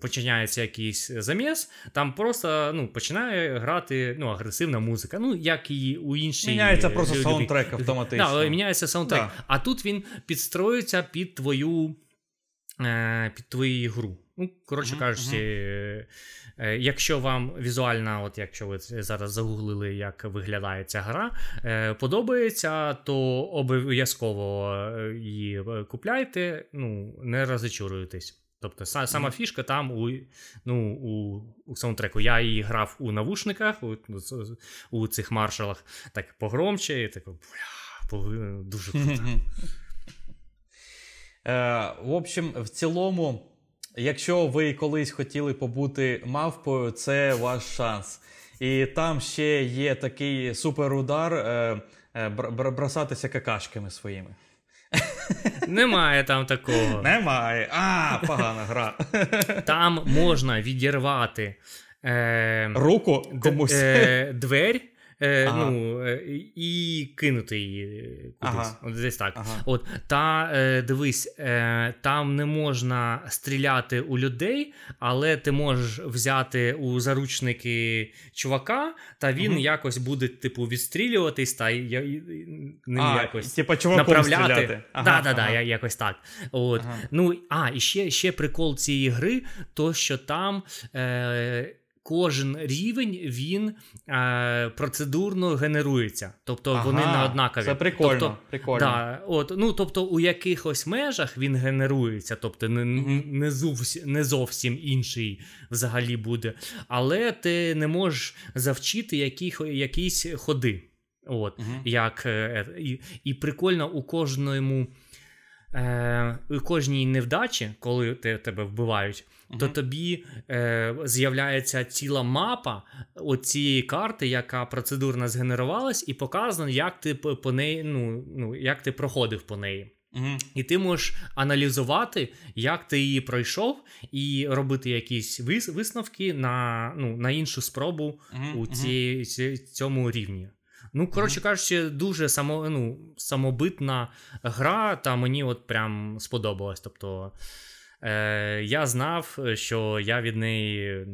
починається якийсь заміс, там просто починає грати агресивна музика, як і у іншій... Міняється просто саундтрек автоматично. Так, міняється саундтрек. А тут він підстроюється під твою гру. Ну, коротше кажучи, якщо вам візуально, от якщо ви зараз загуглили, як виглядає ця гра, подобається, то обов'язково її купляйте, ну, не розчаруйтесь. Тобто сама фішка там у саундтреку. Я її грав у навушниках, у цих маршалах, так погромче, і тако, дуже круто. В общем, в цілому, якщо ви колись хотіли побути мавпою, це ваш шанс. І там ще є такий суперудар бросатися какашками своїми. Немає там такого. Немає. А, погана гра. Там можна відірвати руку комусь. Дверь. І кинути її кудись. Ага. Десь так. Ага. От, та дивись, там не можна стріляти у людей, але ти можеш взяти у заручники чувака, та він якось буде, типу, відстрілюватись, та ним якось типу, направляти. Якось так. От. Ага. Ну, і ще прикол цієї гри, то, що там... Кожен рівень, він процедурно генерується. Тобто, вони не однакові. Це прикольно. Тобто, да, тобто, у якихось межах він генерується. Тобто, не зовсім інший взагалі буде. Але ти не можеш завчити якісь ходи. І прикольно у кожному... у кожній невдачі, коли тебе вбивають, то тобі з'являється ціла мапа оцієї карти, яка процедурно згенерувалась, і показано, як ти по неї, як ти проходив по неї. І ти можеш аналізувати, як ти її пройшов, і робити якісь висновки на іншу спробу у цьому рівні. Ну, коротше кажучи, дуже самобутна гра, та мені от прям сподобалась. Тобто, я знав, що я від неї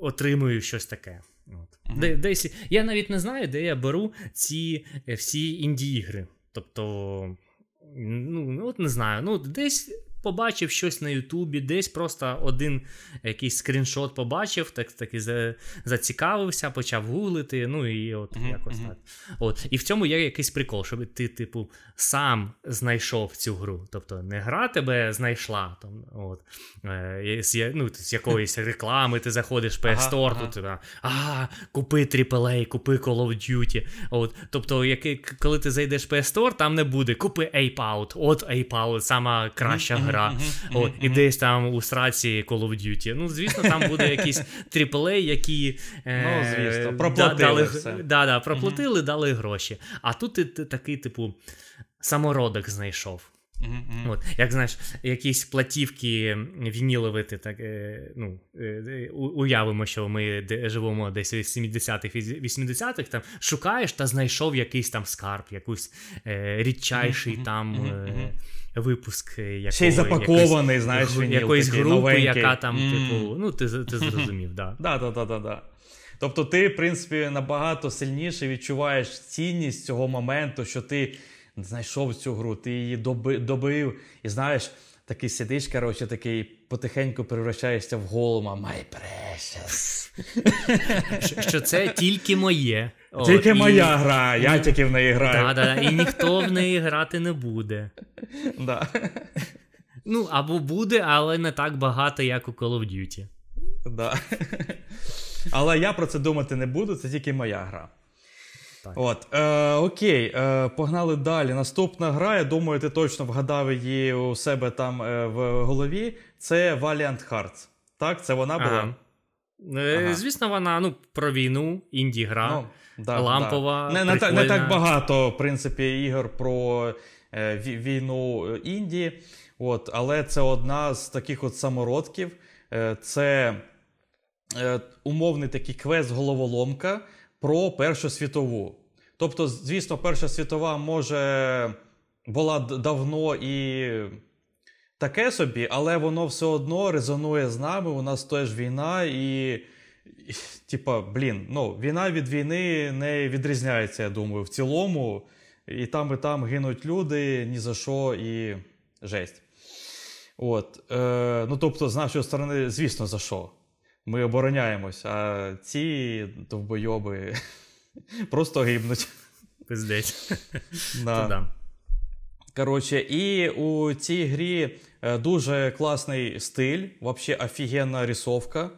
отримую щось таке. От. Десь, я навіть не знаю, де я беру ці всі інді-ігри. Тобто, не знаю, десь... побачив щось на Ютубі, десь просто один якийсь скріншот побачив, так і зацікавився, почав гуглити, і от якось так. От. І в цьому є якийсь прикол, щоб ти, типу, сам знайшов цю гру. Тобто, не гра тебе знайшла, там, от. З якоїсь реклами ти заходиш в PS Store, купи AAA, купи Call of Duty. От. Тобто, коли ти зайдеш в PS Store, там не буде, купи Ape Out, от Ape Out, сама краща гра. І десь там у страці Call of Duty. Ну, звісно, там буде якісь AAA, які звісно, проплатили все. Проплатили, дали гроші. А тут ти такий, типу, самородок знайшов. От, як, знаєш, якісь платівки вінілові, так, уявимо, що ми живемо десь в 70-х, 80-х, там, шукаєш та знайшов якийсь там скарб, якийсь рідчайший випуск ще й запакований, якоїсь групи, новенький. Яка там, типу, ти зрозумів, так. Да. Тобто ти, в принципі, набагато сильніше відчуваєш цінність цього моменту, що ти знайшов цю гру, ти її добив, і знаєш, такий сидиш, коротше, такий потихеньку перевращаєшся в голема. My precious. Що це тільки моє. Тільки моя гра, я тільки в неї граю. І ніхто в неї грати не буде. Або буде, але не так багато, як у Call of Duty. Але я про це думати не буду, це тільки моя гра. От, окей, погнали далі. Наступна гра, я думаю, ти точно вгадав її у себе там в голові, це Valiant Hearts. Так, це вона була? Звісно, вона, про війну, інді-гра, лампова, прикольна. Не так багато, в принципі, ігор про війну Індії, от, але це одна з таких от самородків. Це умовний такий квест-головоломка про Першу світову. Тобто, звісно, Перша світова може була давно і таке собі, але воно все одно резонує з нами, у нас теж війна і типа, війна від війни не відрізняється, я думаю, в цілому. І там гинуть люди, ні за що, і жесть. От, ну, тобто, з нашої сторони, звісно, за що? Ми обороняємось, а ці довбойоби просто гибнуть. Пиздець. Да. Коротше, і у цій грі дуже класний стиль, взагалі офігенна рисовка,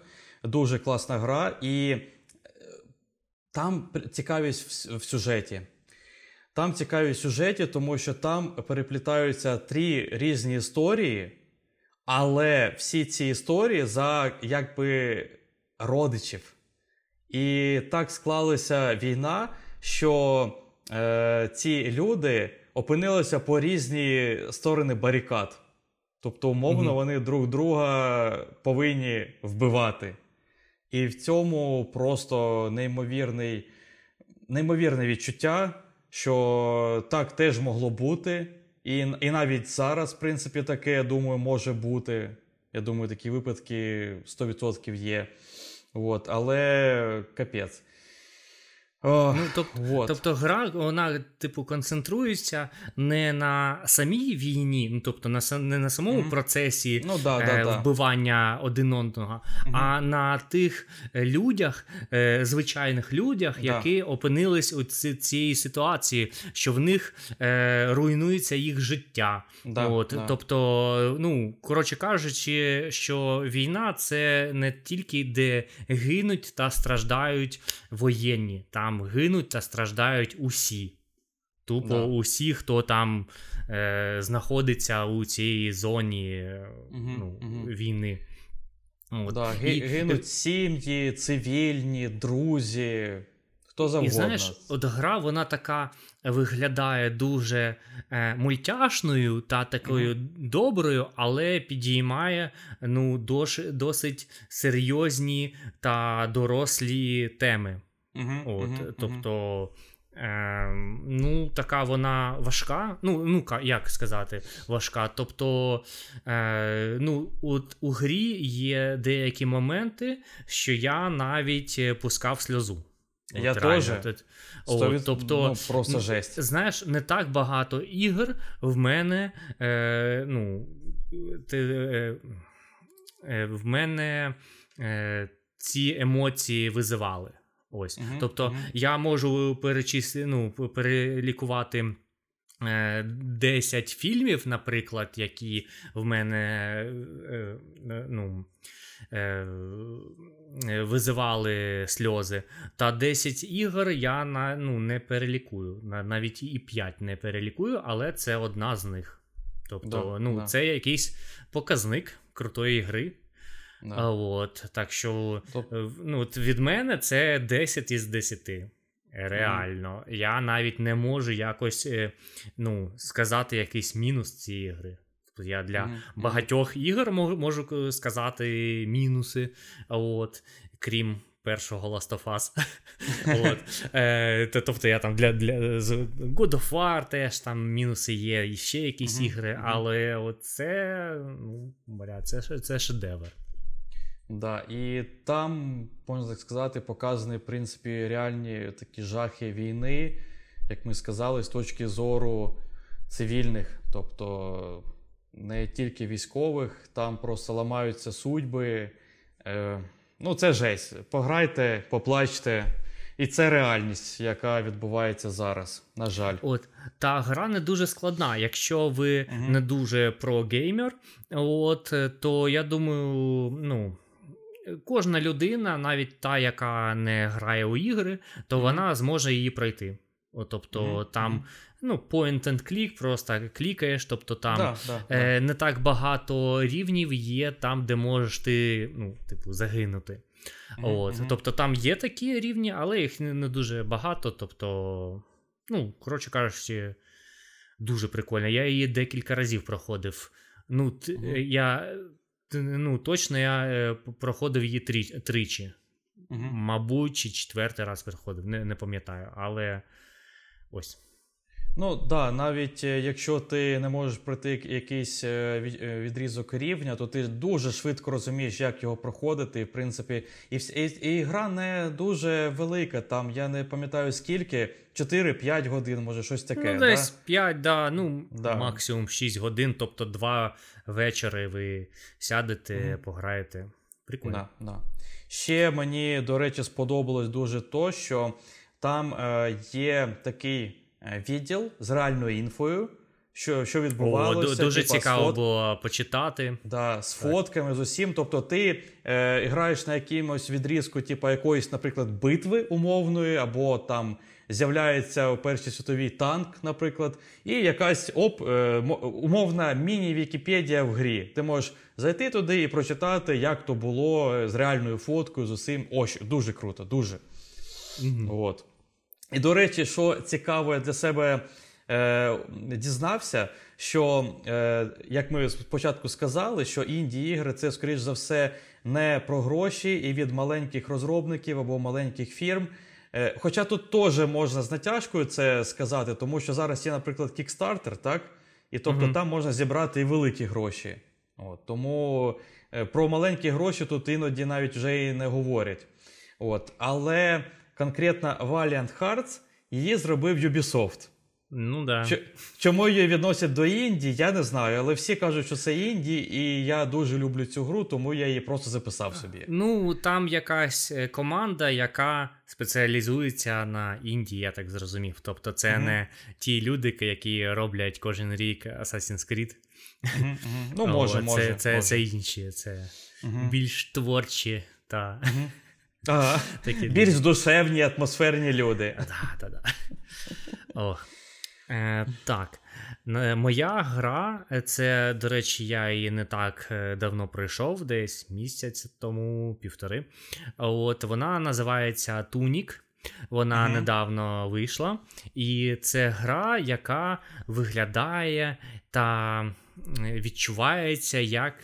дуже класна гра, і там цікавість в сюжеті. Там цікавість в сюжеті, тому що там переплітаються три різні історії, але всі ці історії за, якби, родичів. І так склалася війна, що ці люди опинилися по різні сторони барикад. Тобто, умовно, вони друг друга повинні вбивати. І в цьому просто неймовірне відчуття, що так теж могло бути. І навіть зараз, в принципі, таке, я думаю, може бути. Я думаю, такі випадки 100% є. От. Але капець. Тобто гра, вона, типу, концентрується не на самій війні, ну, тобто не на самому процесі вбивання один одного, а на тих людях, звичайних людях, які опинились у цій ситуації, що в них руйнується їх життя. Тобто, ну, коротше кажучи, що війна – це не тільки де гинуть та страждають воєнні, там гинуть та страждають усі. Тупо усі, хто там знаходиться у цій зоні війни. Да, гинуть сім'ї, цивільні, друзі, хто завгодно. І знаєш, от гра, вона така виглядає дуже мультяшною та такою доброю, але підіймає, ну, досить серйозні та дорослі теми. Тобто, ну, така вона важка, ну, як сказати, важка, тобто, ну, от у грі є деякі моменти, що я навіть пускав сльозу. Я теж. Тобто, ну, просто жесть. Знаєш, не так багато ігор в мене, ці емоції визивали. Ось. Тобто, я можу перелікувати 10 фільмів, наприклад, які в мене визивали сльози, та 10 ігор я не перелікую, навіть і 5 не перелікую, але це одна з них. Тобто, це якийсь показник крутої гри. От, так що, ну, від мене це 10 із 10, реально. Я навіть не можу якось, сказати якийсь мінус цієї гри. Тобто я для багатьох ігор можу сказати мінуси, от, крім першого Last of Us. Тобто я там для God of War теж там мінуси є, і ще якісь ігри, але оце, це шедевр. Да, і там, можна так сказати, показані, в принципі, реальні такі жахи війни, як ми сказали, з точки зору цивільних, тобто не тільки військових, там просто ламаються судьби, ну це жесть, пограйте, поплачте. І це реальність, яка відбувається зараз, на жаль. От, та гра не дуже складна. Якщо ви не дуже про-геймер, то я думаю, кожна людина, навіть та, яка не грає у ігри, то вона зможе її пройти. От, тобто там, point and click, просто клікаєш, тобто там не так багато рівнів є там, де можеш ти, загинути. Тобто там є такі рівні, але їх не дуже багато, тобто, коротше кажучи, дуже прикольно. Я її декілька разів проходив. Точно я проходив її тричі. Мабуть, чи четвертий раз проходив, не пам'ятаю, але ось. Ну, так, да, навіть якщо ти не можеш пройти якийсь відрізок рівня, то ти дуже швидко розумієш, як його проходити, в принципі. І гра не дуже велика, там, я не пам'ятаю скільки, 4-5 годин, може, щось таке. Ну, десь 5, да, ну, да. Максимум 6 годин, тобто 2 вечори ви сядете, пограєте. Прикольно. Да, да. Ще мені, до речі, сподобалось дуже то, що там є такий відділ з реальною інфою, що відбувалося. Дуже цікаво було почитати. Да, з фотками, з усім. Тобто ти граєш на якимось відрізку, типу якоїсь, наприклад, битви умовної, або там з'являється у Першій світовій танк, наприклад, і якась умовна міні-Вікіпедія в грі. Ти можеш зайти туди і прочитати, як то було з реальною фоткою, з усім. Ось, дуже круто, дуже. От. І, до речі, що цікаво, я для себе дізнався, що, як ми спочатку сказали, що інді-ігри – це, скоріш за все, не про гроші і від маленьких розробників або маленьких фірм. Хоча тут теж можна з натяжкою це сказати, тому що зараз є, наприклад, Kickstarter, так? І тобто там можна зібрати і великі гроші. От. Тому про маленькі гроші тут іноді навіть вже і не говорять. От. Але конкретно Valiant Hearts, її зробив Ubisoft. Ну, да. Чому її відносять до інді, я не знаю, але всі кажуть, що це інді, і я дуже люблю цю гру, тому я її просто записав собі. Ну, там якась команда, яка спеціалізується на інді, я так зрозумів. Тобто це не ті люди, які роблять кожен рік Assassin's Creed. Ну, може. Це інші, це більш творчі та... Ага. Більш душевні, атмосферні люди. Так. Моя гра, це, до речі, я її не так давно пройшов, десь місяць тому, півтори. От, вона називається Tunic. Вона недавно вийшла. І це гра, яка виглядає та відчувається як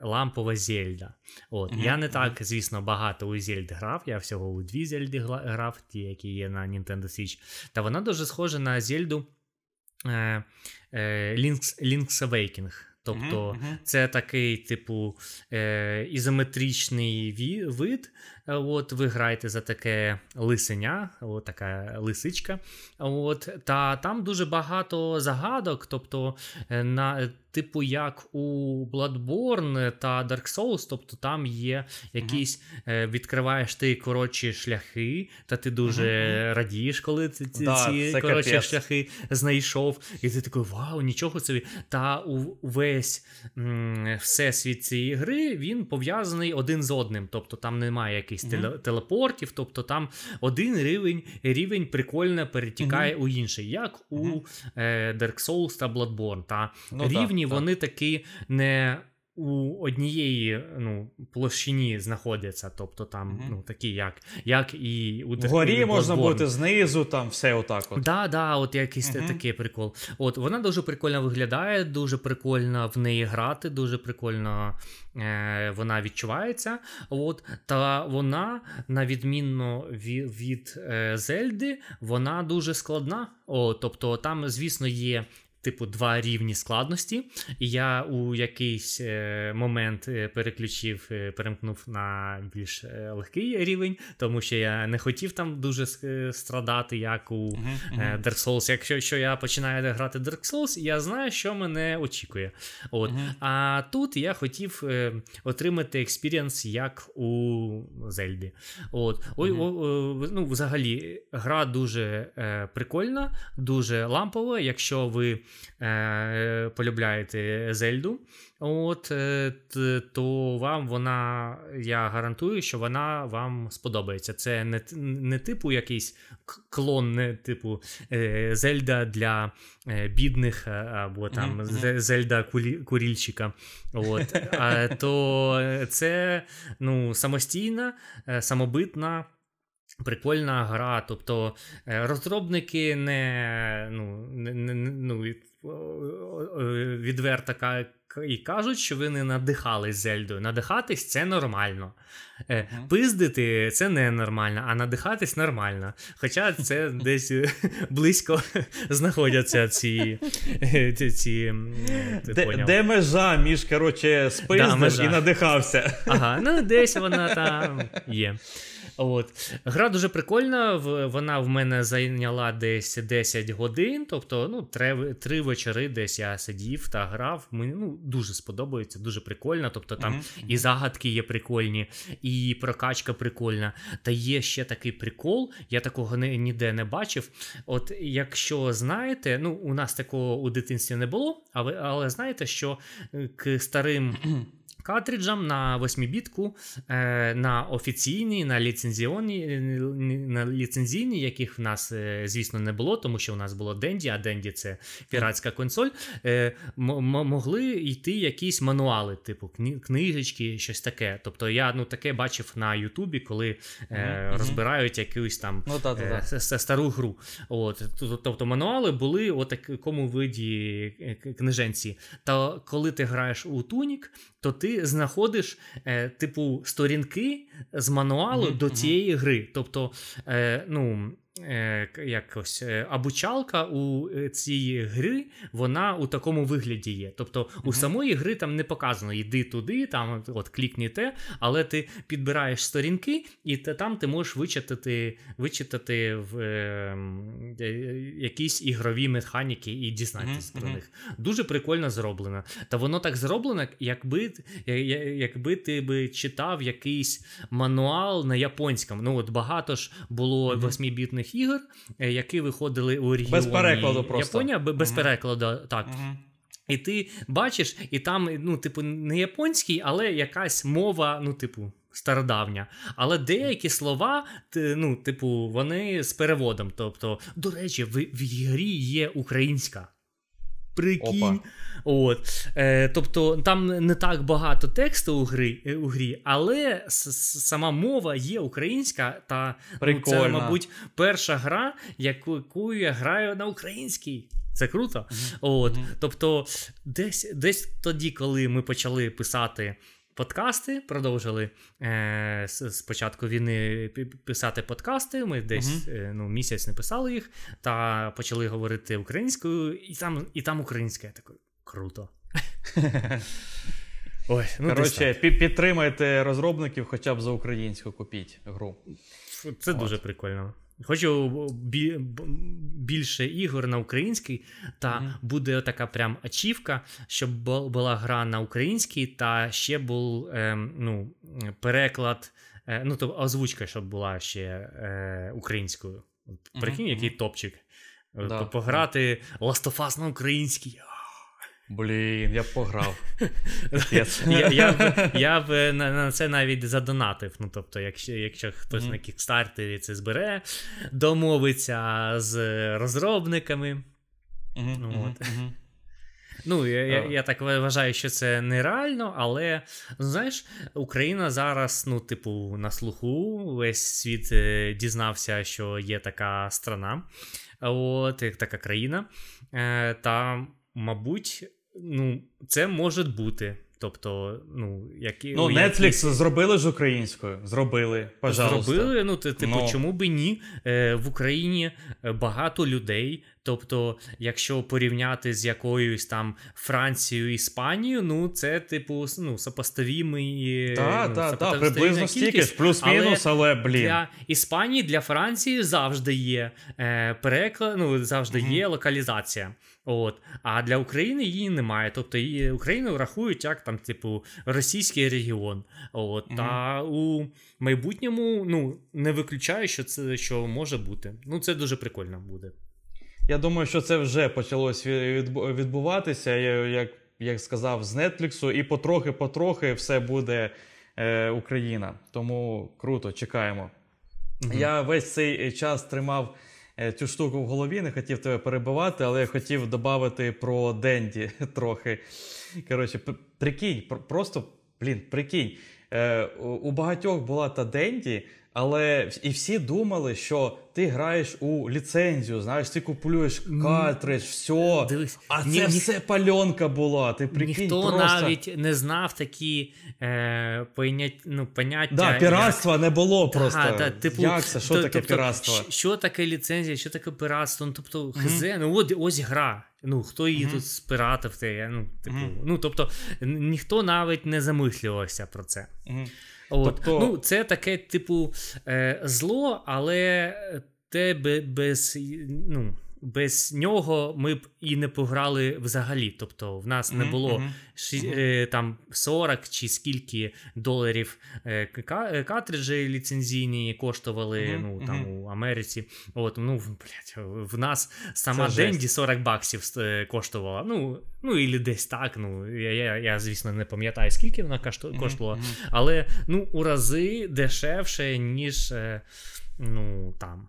лампова Зельда. От. Я не так, звісно, багато у Зельд грав, я всього у 2 Зельди грав, ті, які є на Nintendo Switch. Та вона дуже схожа на Зельду Link's Awakening. Тобто це такий, типу, ізометричний вид. От, ви граєте за таке лисеня, от, така лисичка. От, та там дуже багато загадок, тобто, типу, як у Bloodborne та Dark Souls, тобто там є якісь, відкриваєш ти коротші шляхи, та ти дуже радієш, коли ти ці коротші шляхи знайшов, і ти такий, вау, нічого собі. Та увесь всесвіт цієї гри, він пов'язаний один з одним, тобто там немає якихось телепортів, тобто там один рівень прикольно перетікає у інший, як у Dark Souls та Bloodborne, та рівні вони такі не у однієї, ну, площині знаходяться, тобто там, ну, такі, як і у Bloodborne. Вгорі можна бути, знизу, там все отак от. Да, от якийсь такий прикол. От, вона дуже прикольно виглядає, дуже прикольно в неї грати, дуже прикольно вона відчувається. От, та вона, на відмінно від Зельди, вона дуже складна. Тобто там, звісно, є типу 2 рівні складності. І я у якийсь момент перемкнув на більш легкий рівень, тому що я не хотів там дуже страдати, як у Dark Souls. Якщо я починаю грати Dark Souls, я знаю, що мене очікує. От. А тут я хотів отримати експіріенс, як у Зельді. От. Ну, взагалі, гра дуже прикольна, дуже лампова, якщо ви полюбляєте Зельду, от, то вам вона, я гарантую, що вона вам сподобається. Це не типу якийсь клон, не типу Зельда для бідних, або там Зельда курільщика. От, то це, ну, самостійна, самобутня, прикольна гра, тобто розробники не, ну, відверто і кажуть, що ви не надихались Зельдою. Надихатись – це нормально. Пиздити – це ненормально, а надихатись – нормально. Хоча це десь близько знаходяться ці де межа між, коротше, спиздив і надихався. Ага, ну десь вона там є. От. Гра дуже прикольна, вона в мене зайняла десь 10 годин, тобто, ну, 3 вечори десь я сидів та грав, мені, ну, дуже сподобається, дуже прикольно, тобто там і загадки є прикольні, і прокачка прикольна, та є ще такий прикол, я такого ніде не бачив, от, якщо знаєте, ну, у нас такого у дитинстві не було, але знаєте, що к старим... картриджам на 8-бітку, на офіційні, на ліцензійні, яких в нас, звісно, не було, тому що у нас було Dendy, а Dendy – це піратська консоль, могли йти якісь мануали, типу книжечки, щось таке. Тобто я, ну, таке бачив на Ютубі, коли розбирають якусь там стару гру. От. Тобто мануали були у такому виді книженці. Та коли ти граєш у Tunic, то ти знаходиш, типу, сторінки з мануалу до цієї гри. Тобто, ну... якось обучалка у цієї гри, вона у такому вигляді є. Тобто у самої гри там не показано, йди туди, там от клікні те, але ти підбираєш сторінки і там ти можеш вичитати в якісь ігрові механіки і дізнатися про них. Дуже прикольно зроблено. Та воно так зроблено, якби ти би читав якийсь мануал на японському. Ну от багато ж було 8-бітних ігор, які виходили у регіоні без перекладу просто. Японія, без перекладу, так. І ти бачиш, і там, ну, типу, не японський, але якась мова, ну, типу, стародавня. Але деякі слова, ну, типу, вони з переводом. Тобто, до речі, в ігрі є українська. Прикинь. От. Тобто там не так багато тексту у грі, але сама мова є українська, та ну, це, мабуть, перша гра, яку я граю на українській. Це круто. От. Тобто десь тоді, коли ми почали писати подкасти, продовжили з початку війни писати подкасти, ми десь місяць не писали їх, та почали говорити українською, і там українське. Я такий, круто. Ой, ну, коротше, підтримайте розробників, хоча б за українську купіть гру. Це от. Дуже прикольно. Хочу більше ігор на українській, та буде така прям ачівка, щоб була гра на українській, та ще був переклад, ну, тобто озвучка, щоб була ще українською. Прикинь, який топчик. Да, пограти Last of Us на українській. Блін, я б пограв. Я б на це навіть задонатив. Ну, тобто, якщо хтось на кікстартері це збере, домовиться з розробниками. Ну, я так вважаю, що це нереально, але, ну, знаєш, Україна зараз, ну, типу, на слуху, весь світ дізнався, що є така страна, от, така країна, та... Мабуть, ну, це може бути. Тобто, ну, які... Ну, Netflix зробили ж українською? Зробили, пожалуйста. Зробили, ну, типу, чому би ні? В Україні багато людей, тобто, якщо порівняти з якоюсь там Францією, Іспанією, ну, це, типу, ну, сопоставімий... Так, приблизно стільки ж, плюс-мінус, але, блін. Для Іспанії, для Франції завжди є переклад, ну, завжди є локалізація. От. А для України її немає. Тобто її Україну рахують як там, типу, російський регіон. От. Та у майбутньому, ну, не виключаю, що це що може бути. Ну, це дуже прикольно буде. Я думаю, що це вже почалось відбуватися, як сказав, з Netflixу, і потрохи все буде Україна. Тому круто, чекаємо. Я весь цей час тримав цю штуку в голові, не хотів тебе перебивати, але я хотів додати про Денді трохи. Коротше, прикинь, просто, блін, прикинь, у багатьох була та Денді, Але і всі думали, що ти граєш у ліцензію, знаєш, ти купуєш картридж, все. Дивись, а це все пальонка була. Ти прикинь, ніхто просто... навіть не знав такі поняття. Да, піратства як... не було просто. Типу, як це? Що таке піратство? Що таке ліцензія, що таке піратство? Ну, тобто, ось гра. Ну, хто її тут спиратив? Тобто, ніхто навіть не замислювався про це. От. Тобто... Ну, це таке, типу, зло, але те без нього ми б і не пограли взагалі. Тобто, в нас не було там 40 чи скільки доларів картриджі ліцензійні коштували там у Америці. От, в нас сама Денді 40 баксів коштувала. Ну, і десь так, я, звісно, не пам'ятаю, скільки вона коштувала, але, у рази дешевше, ніж, там.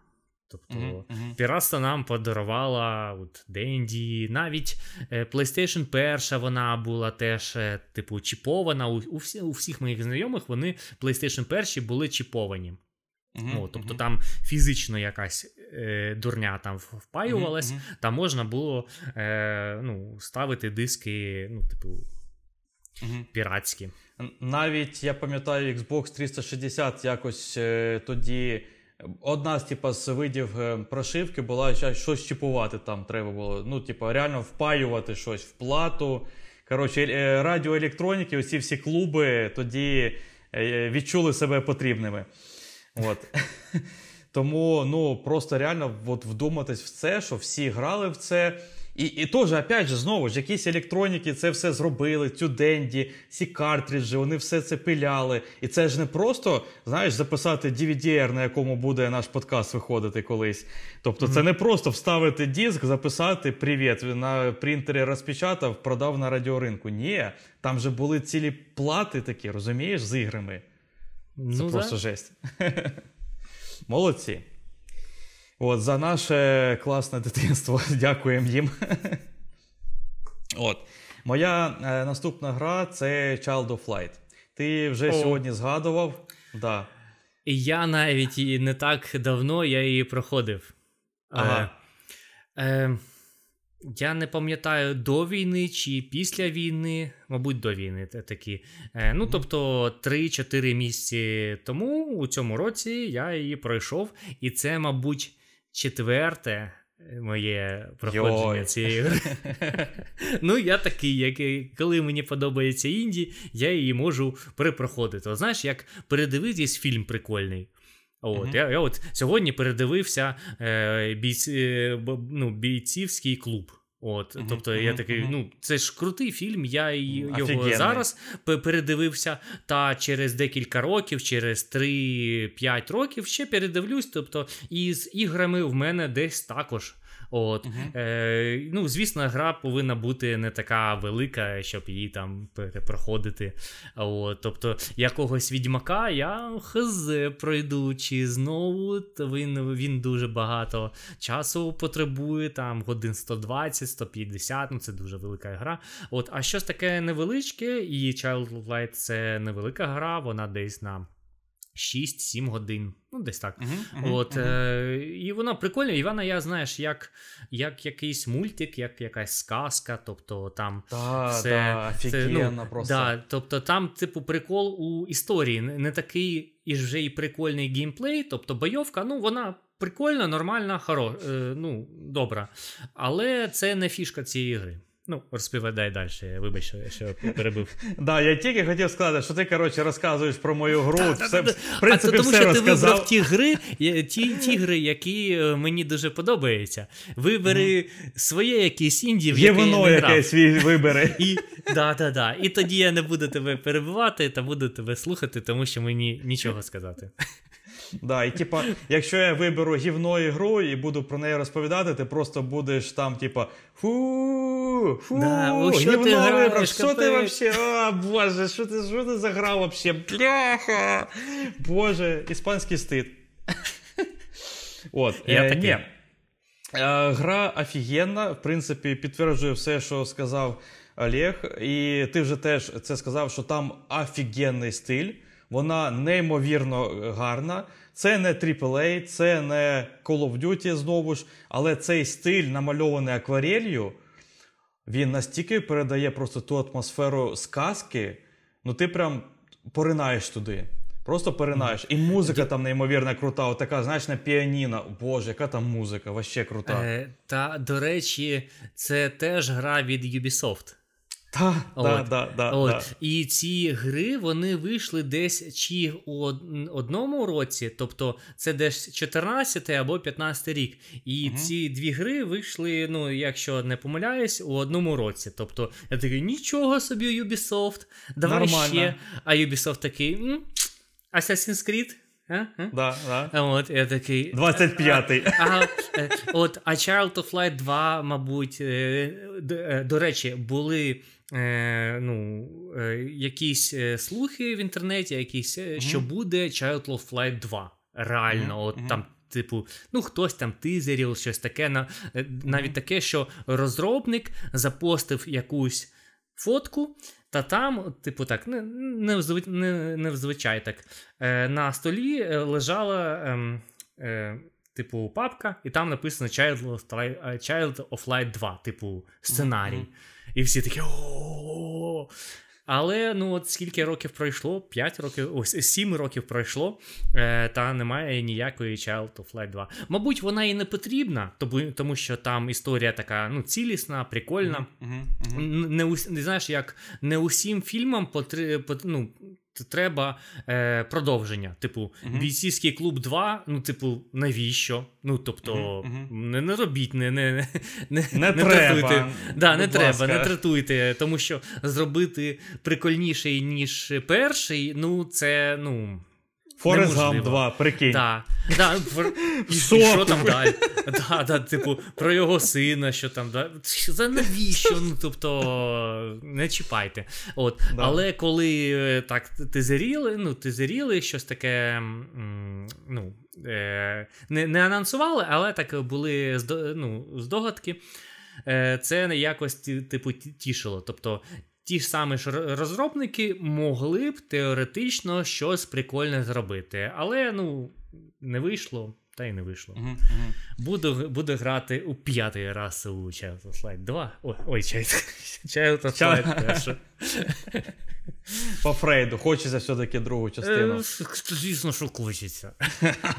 Тобто, піратство нам подарувала Денді, навіть PlayStation 1 вона була теж, типу, чіпована, у всіх моїх знайомих вони PlayStation 1 були чіповані. Тобто там фізично якась дурня там впаювалась, там можна було ставити диски, піратські. Навіть, я пам'ятаю, Xbox 360 якось тоді... Одна з, з видів прошивки була щось чіпувати там треба було. Реально впаювати щось в плату. Коротше, радіоелектроніки, оці всі клуби тоді відчули себе потрібними. От. Тому, просто реально вдуматись в це, що всі грали в це. І теж, опять же, знову ж, якісь електроніки це все зробили, цю Денді, ці картриджі, вони все це пиляли. І це ж не просто, знаєш, записати DVD-R, на якому буде наш подкаст виходити колись. Тобто це не просто вставити диск, записати «Привіт», на принтері розпечатав, продав на радіоринку. Ні, там же були цілі плати такі, розумієш, з іграми. Це просто жесть. Молодці. От, за наше класне дитинство. Дякуємо їм. От. Моя наступна гра – це Child of Light. Ти вже сьогодні згадував. Да. І я навіть і не так давно я її проходив. Ага. Я не пам'ятаю, до війни чи після війни. Мабуть, до війни такі. Тобто, 3-4 місяці тому, у цьому році, я її пройшов. І це, мабуть, 4 моє проходження цієї гри. Я такий, коли мені подобається інді, я її можу перепроходити. Знаєш, як передивитись фільм прикольний. От, я от сьогодні передивився бійцівський клуб. От, тобто я такий, це ж крутий фільм, я його зараз передивився, та через декілька років, через 3-5 років ще передивлюсь, тобто і з іграми в мене десь також. От, звісно, гра повинна бути не така велика, щоб її там перепроходити. От, тобто, якогось Відьмака я пройду, чи знову він дуже багато часу потребує, там годин 120-150, це дуже велика гра. От, а щось таке невеличке, і Child of Light це невелика гра, вона десь на 6-7 годин, десь так. І вона прикольна, і вона, як якийсь мультик, як якась сказка, тобто там офігенно просто. Тобто там, прикол у історії, не такий і вже і прикольний геймплей, тобто бойовка, вона прикольна, нормальна, добра, але це не фішка цієї гри. Розповідай далі, вибач, що перебив. Да, я тільки хотів сказати, що ти, розказуєш про мою гру. В принципі, все розказав. Тому що ти вибрав ті гри, які мені дуже подобаються. Вибери своє якісь інді, в яке я не грав. Є воно якесь вибери. І тоді я не буду тебе перебивати та буду тебе слухати, тому що мені нічого сказати. Да, і якщо я виберу гівно ігру і буду про неї розповідати, ти просто будеш там, що ти граєш, що ти вообще, о боже, що ти заграв вообще, бляха, боже, іспанський стид. От, ні, гра офігенна, в принципі, підтверджує все, що сказав Олег, і ти вже теж це сказав, що там офігенний стиль. Вона неймовірно гарна. Це не AAA, це не Call of Duty знову ж, але цей стиль, намальований акварелью, він настільки передає просто ту атмосферу сказки, ну ти прям поринаєш туди. Просто перенаєш. І музика там неймовірно крута. Отака, знаєш, на піаніно. Боже, яка там музика, вообще крута. Та, до речі, це теж гра від Ubisoft. Так. І ці гри, вони вийшли десь чи у одному році, тобто це десь 14 або 15 рік. І ці дві гри вийшли, ну, якщо не помиляюсь, у одному році. Тобто, я такий, нічого собі, Ubisoft, давай нормально. Ще. А Ubisoft такий... Assassin's Creed? Да. От, я такий... 25-й. А Child of Light 2, мабуть, до речі, були якісь слухи в інтернеті, якісь, що буде Child of Light 2. Реально, от там, типу, ну, хтось там тизерів, щось таке, навіть таке, що розробник запостив якусь фотку, та там, типу так, не взвичай так, на столі лежала, типу, папка, і там написано Child of Light 2, типу, сценарій. І всі такі, о-о-о-о. Але, ну, от скільки років пройшло, 5 років, ось, 7 років пройшло, та немає ніякої Child of Light 2. Мабуть, вона і не потрібна, тому що там історія така, ну, цілісна, прикольна. Не знаєш, як не усім фільмам треба продовження. Типу, «Бійцівський клуб 2», ну, типу, навіщо? Ну, тобто, не робіть, не тратуйте. Да, не тратуйте, тому що зробити прикольніший, ніж перший, ну, це, ну... Форест Гамп 2, прикинь. Що там далі? Типу, про його сина, що там далі. За навіщо? Ну, тобто, не чіпайте. От. Да. Але коли так тизеріли, щось таке, ну, не анонсували, але так були здогадки, це якось, типу, тішило. Тобто, ті ж самі ж розробники могли б теоретично щось прикольне зробити. Але, ну, не вийшло, та й не вийшло. Буду грати у 5-й раз у Child of Light 2. Ой, Child of Light 1. По Фрейду, хочеться все-таки другу частину. Звісно, що хочеться.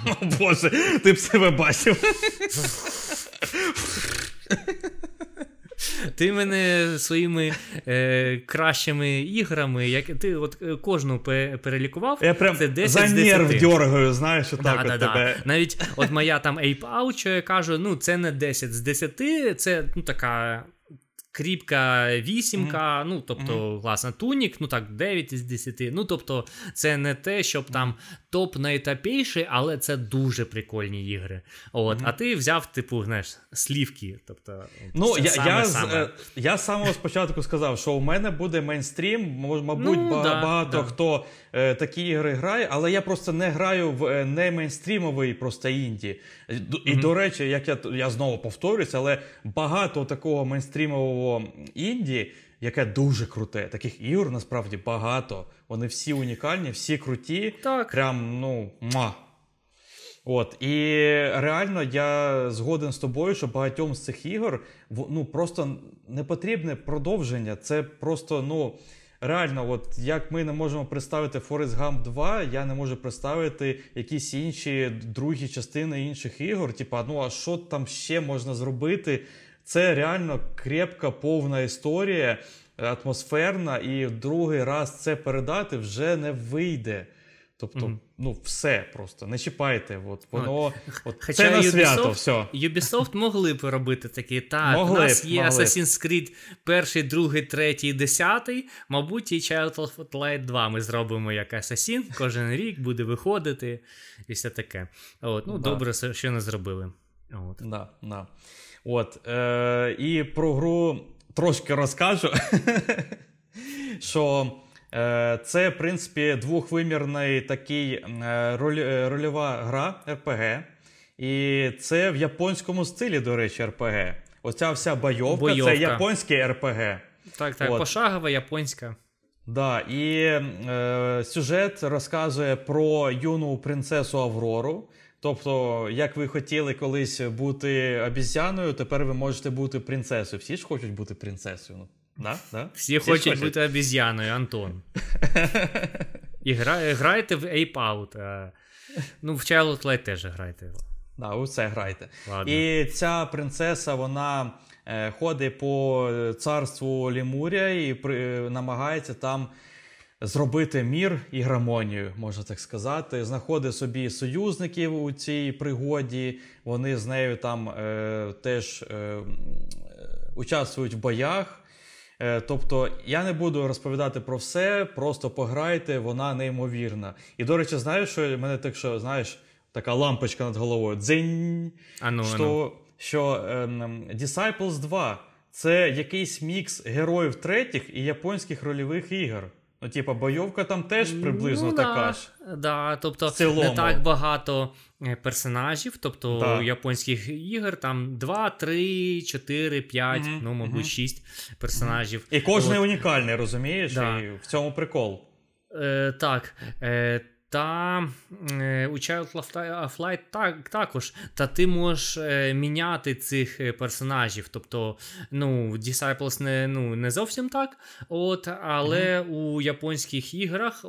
О, Боже, ти б себе бачив. Ти мене своїми кращими іграми, як ти от кожну перелікував, я прям це 10 з 10. За нерв дьоргаю, знаєш, що так от тебе. Навіть от моя там Ape Out, що я кажу, ну це не 10 з 10, це ну така кріпка 8, ну тобто, власне, Tunic, ну так, 9 з 10, ну тобто це не те, щоб там топ найтопіший, але це дуже прикольні ігри. От, а ти взяв, типу, знаєш, слівки, тобто... Ну, я з самого спочатку сказав, що у мене буде мейнстрім, мабуть, багато хто такі ігри грає, але я просто не граю в не мейнстрімовий просто інді. І, до речі, як я знову повторюся, але багато такого мейнстрімового інді, яке дуже круте. Таких ігор, насправді, багато. Вони всі унікальні, всі круті. Так. Прям, ну, ма. От. І реально я згоден з тобою, що багатьом з цих ігор, ну, просто не потрібне продовження. Це просто, ну, реально, от, як ми не можемо представити Forrest Gump 2, я не можу представити якісь інші другі частини інших ігор. Типа, ну, а що там ще можна зробити? Це реально крепка, повна історія, атмосферна, і другий раз це передати вже не вийде. Тобто, ну, все просто, не чіпайте, от воно, от це на свято, все. Ubisoft могли б робити такі, так, у нас є Assassin's Creed 1, 2, 3, 10, мабуть, і Child of Light 2 ми зробимо як Assassin, кожен рік буде виходити, і все таке. От, ну, добре, що не зробили. Да. От, і про гру трошки розкажу, що це, в принципі, двохвимірний такий рольова гра RPG, і це в японському стилі, до речі, RPG. Оця вся бойовка. Це японське RPG. Так, пошагова японська. Да, і сюжет розказує про юну принцесу Аврору. Тобто, як ви хотіли колись бути обіцяною, тепер ви можете бути принцесою. Всі ж хочуть бути принцесою. Да? Всі хочуть бути обіцяною, Антон. І грайте в Ape Out. Ну, в Child of Light теж грайте. Да, у це грайте. Ладно. І ця принцеса, вона ходить по царству Лемурія і намагається там зробити мір і гармонію, можна так сказати. Знаходить собі союзників у цій пригоді. Вони з нею там теж участвують в боях. Тобто, я не буду розповідати про все, просто пограйте, вона неймовірна. І, до речі, знаєш, що мене так, що, знаєш, така лампочка над головою. Дзинь! Disciples 2 – це якийсь мікс героїв третіх і японських рольових ігор. Ну, типа, бойовка там теж приблизно така ж. Да, тобто не так багато персонажів, тобто японських ігор там 2, 3, 4, 5, ну, мабуть, 6 персонажів. І кожен унікальний, розумієш? Да. І в цьому прикол. Та у Child of Light також. Та ти можеш міняти цих персонажів. Тобто, ну, Disciples не зовсім так. Але у японських іграх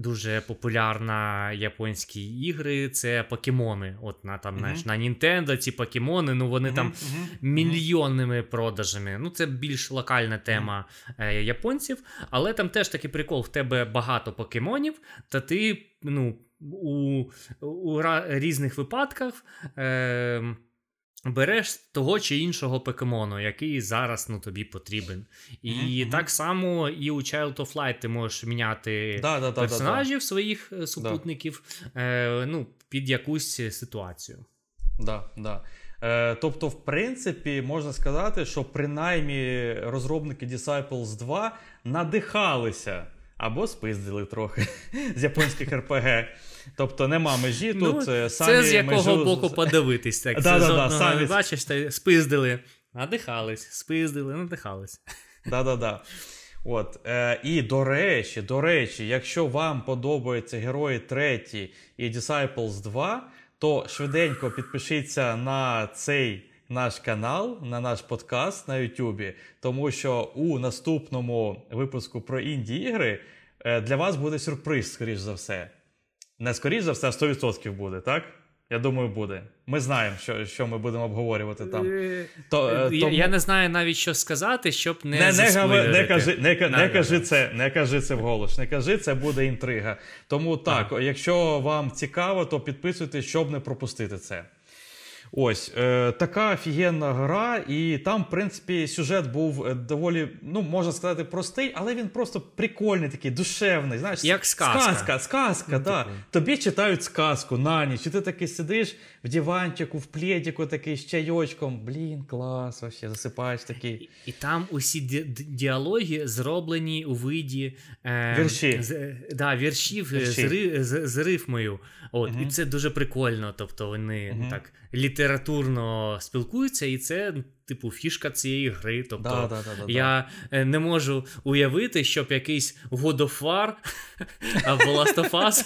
дуже популярна японські ігри, це покемони. На Nintendo ці покемони, вони там мільйонними продажами. Ну, це більш локальна тема японців, але там теж такий прикол, в тебе багато покемонів, та ти, у різних випадках береш того чи іншого покемону, який зараз тобі потрібен. І так само і у Child of Light ти можеш міняти персонажів, своїх супутників, під якусь ситуацію. Тобто, в принципі, можна сказати, що принаймні розробники Disciples 2 надихалися або спиздили трохи з японських РПГ. Тобто нема межі тут. Це з якого боку подивитись. Так. Бачиш, спиздили, надихались, спиздили, надихались. І, до речі, якщо вам подобаються Герої 3 і Disciples 2, то швиденько підпишіться на цей наш канал, на наш подкаст на YouTube, тому що у наступному випуску про інді-ігри для вас буде сюрприз, скоріш за все. Не скоріш за все, а 100% буде, так? Я думаю, буде. Ми знаємо, що ми будемо обговорювати там. Я не знаю навіть, що сказати, щоб не заспойлерити. Не кажи це вголос. Не кажи, це буде інтрига. Тому так, якщо вам цікаво, то підписуйтесь, щоб не пропустити це. Ось, така офігенна гра, і там, в принципі, сюжет був доволі, можна сказати, простий, але він просто прикольний такий, душевний, знаєш. Як сказка, так. Тобі читають сказку на ніч, і ти таки сидиш в диванчику, в плєдіку такий з чайочком, блін, клас, вообще, засипаєш такий. І там усі діалоги зроблені у виді віршів з рифмою, і це дуже прикольно, тобто вони так літературно спілкуються, і це, фішка цієї гри. Тобто, я не можу уявити, щоб якийсь God of War або Last of Us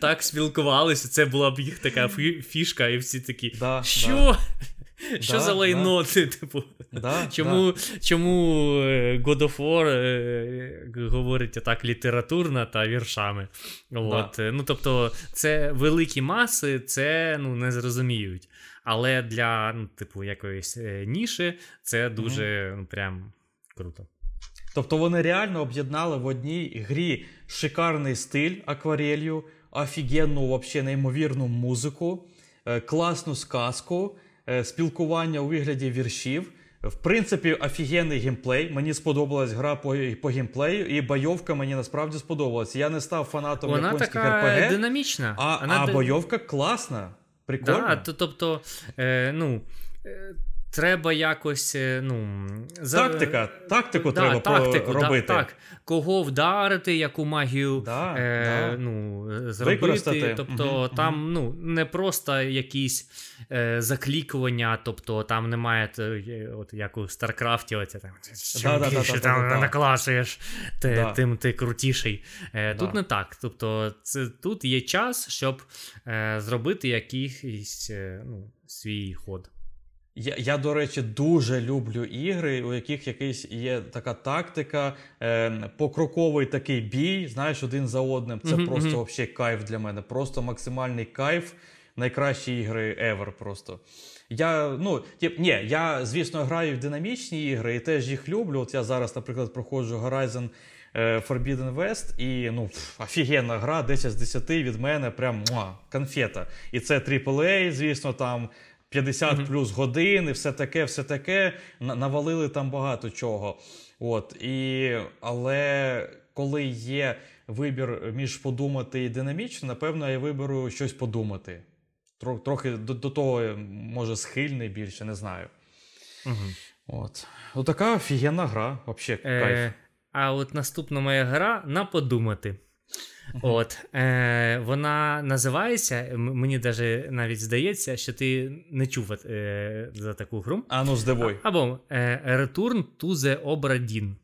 так спілкувалися. Це була б їх така фішка, і всі такі, що? Що за лайно? Чому God of War говорить так літературно та віршами? Тобто, це великі маси, це не зрозуміють. Але для якоїсь ніші це дуже прям круто. Тобто вони реально об'єднали в одній грі шикарний стиль акварелью, офігенну, вообще неймовірну музику, класну сказку, спілкування у вигляді віршів. В принципі, офігенний геймплей. Мені сподобалась гра по геймплею, і бойовка мені насправді сподобалась. Я не став фанатом японських РПГ. Вона така динамічна. А бойовка класна, прикольна. Тобто, Треба якось, ну... Тактику треба робити. Так. Кого вдарити, яку магію ну, зробити. Використати. Тобто там ну, не просто якісь заклікування, тобто там немає, от, як у StarCraft, оце, там, чим більше там наклашуєш, тим ти крутіший. Тут не так. Тобто тут є час, щоб зробити якийсь свій ход. Я, до речі, дуже люблю ігри, у яких якась є така тактика, покроковий такий бій, знаєш, один за одним. Це просто вообще кайф для мене, просто максимальний кайф, найкращі ігри ever просто. Я, звісно, граю в динамічні ігри і теж їх люблю. От я зараз, наприклад, проходжу Horizon Forbidden West, і, ну, офігенна гра, 10 з 10 від мене, прям, конфета. І це AAA, звісно, там 50 плюс годин і все таке. Навалили там багато чого. Але коли є вибір між подумати і динамічно, напевно, я виберу щось подумати. Трохи до того, може, схильний більше, не знаю. Така офігенна гра, вообще кайф. А от наступна моя гра на подумати. Вона називається, мені навіть здається, що ти не чув за таку гру. А ну здивуй. Або Return to the Obra Dinn.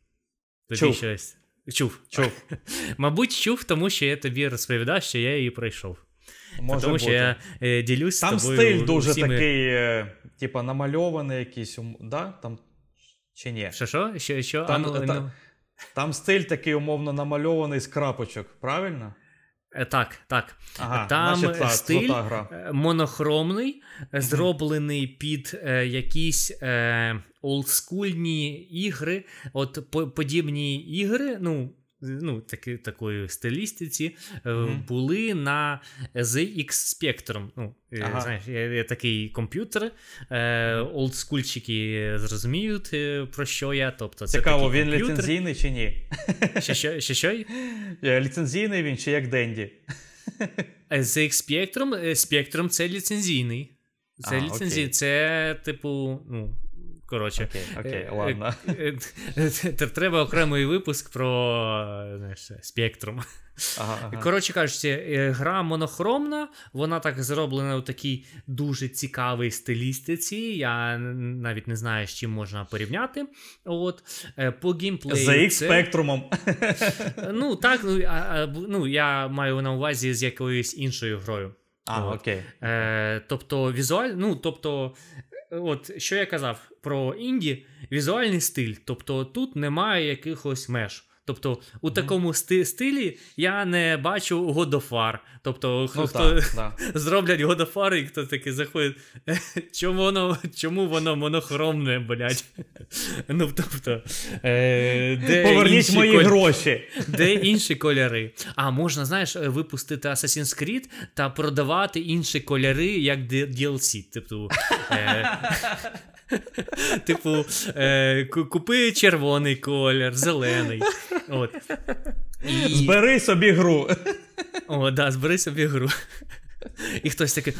Чув. Мабуть, чув, тому що я тобі розповідав, що я її пройшов. Може тому бути. Що я ділюсь там з тобою. Там стиль дуже всіми... такий, типа намальований якийсь, да? Там чи ні? Що? Там стиль такий умовно намальований з крапочок, правильно? Так. Ага, там стиль монохромний, зроблений під якісь олдскульні ігри, от подібні ігри, ну такої стилістиці, були на ZX Spectrum. Знаєш, є такий комп'ютер, олдскульчики зрозуміють, про що я. Тобто, це цікаво, він ліцензійний чи ні? Що? Ліцензійний він чи як Dendy? ZX Spectrum це ліцензійний. Це ліцензійний, це типу, ну, коротше, окей, ладно. Треба окремий випуск про спектрум. Коротше кажучи, гра монохромна, вона так зроблена у такій дуже цікавій стилістиці, я навіть не знаю, з чим можна порівняти. По геймплею... За їх спектрумом. Ну так, я маю на увазі з якоюсь іншою грою. Тобто візуально, що я казав про інді, візуальний стиль, тобто тут немає якихось меж. Тобто у такому стилі я не бачу God of War. Тобто зроблять God of War, і хто таки заходить, чому воно монохромне, блядь? Поверніть мої гроші. Де інші кольори? А можна, знаєш, випустити Assassin's Creed та продавати інші кольори, як DLC. Тобто... Типу, купи червоний колір, зелений. Збери собі гру. Збери собі гру. І хтось такий,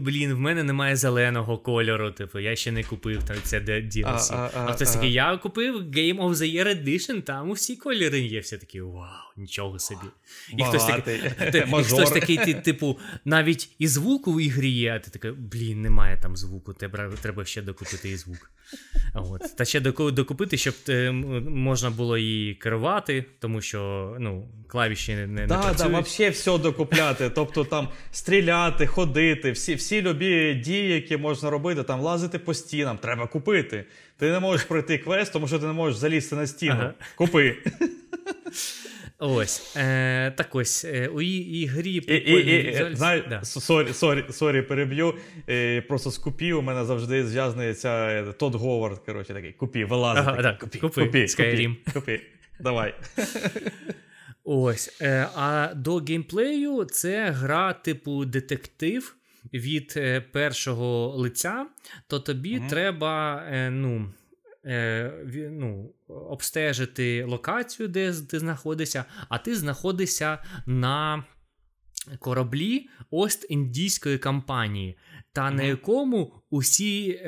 блін, в мене немає зеленого кольору, типу, я ще не купив, там це DLC. А хтось такий, я купив Game of the Year Edition, там усі кольори є, все такі, вау, нічого собі. І хтось такий, типу, навіть і звуку в ігрі є, а ти такий, блін, немає там звуку, треба ще докупити і звук. Та ще докупити, щоб можна було її керувати, тому що, ну, клавіші не працюють. Так, взагалі все докупляти, тобто там стріляти, ходити, всі любі дії, які можна робити, там лазити по стінам, треба купити. Ти не можеш пройти квест, тому що ти не можеш залізти на стіну. Купи. Так ось, у ігрі... Сорі, переб'ю, просто з купі у мене завжди зв'язується Тодд Говард, коротше, такий, купі, вилазити, купі, Skyrim, давай. А до геймплею це гра типу детектив від першого лиця, то тобі треба, обстежити локацію, де ти знаходишся, а ти знаходишся на кораблі Ост-Індійської компанії, та на якому усі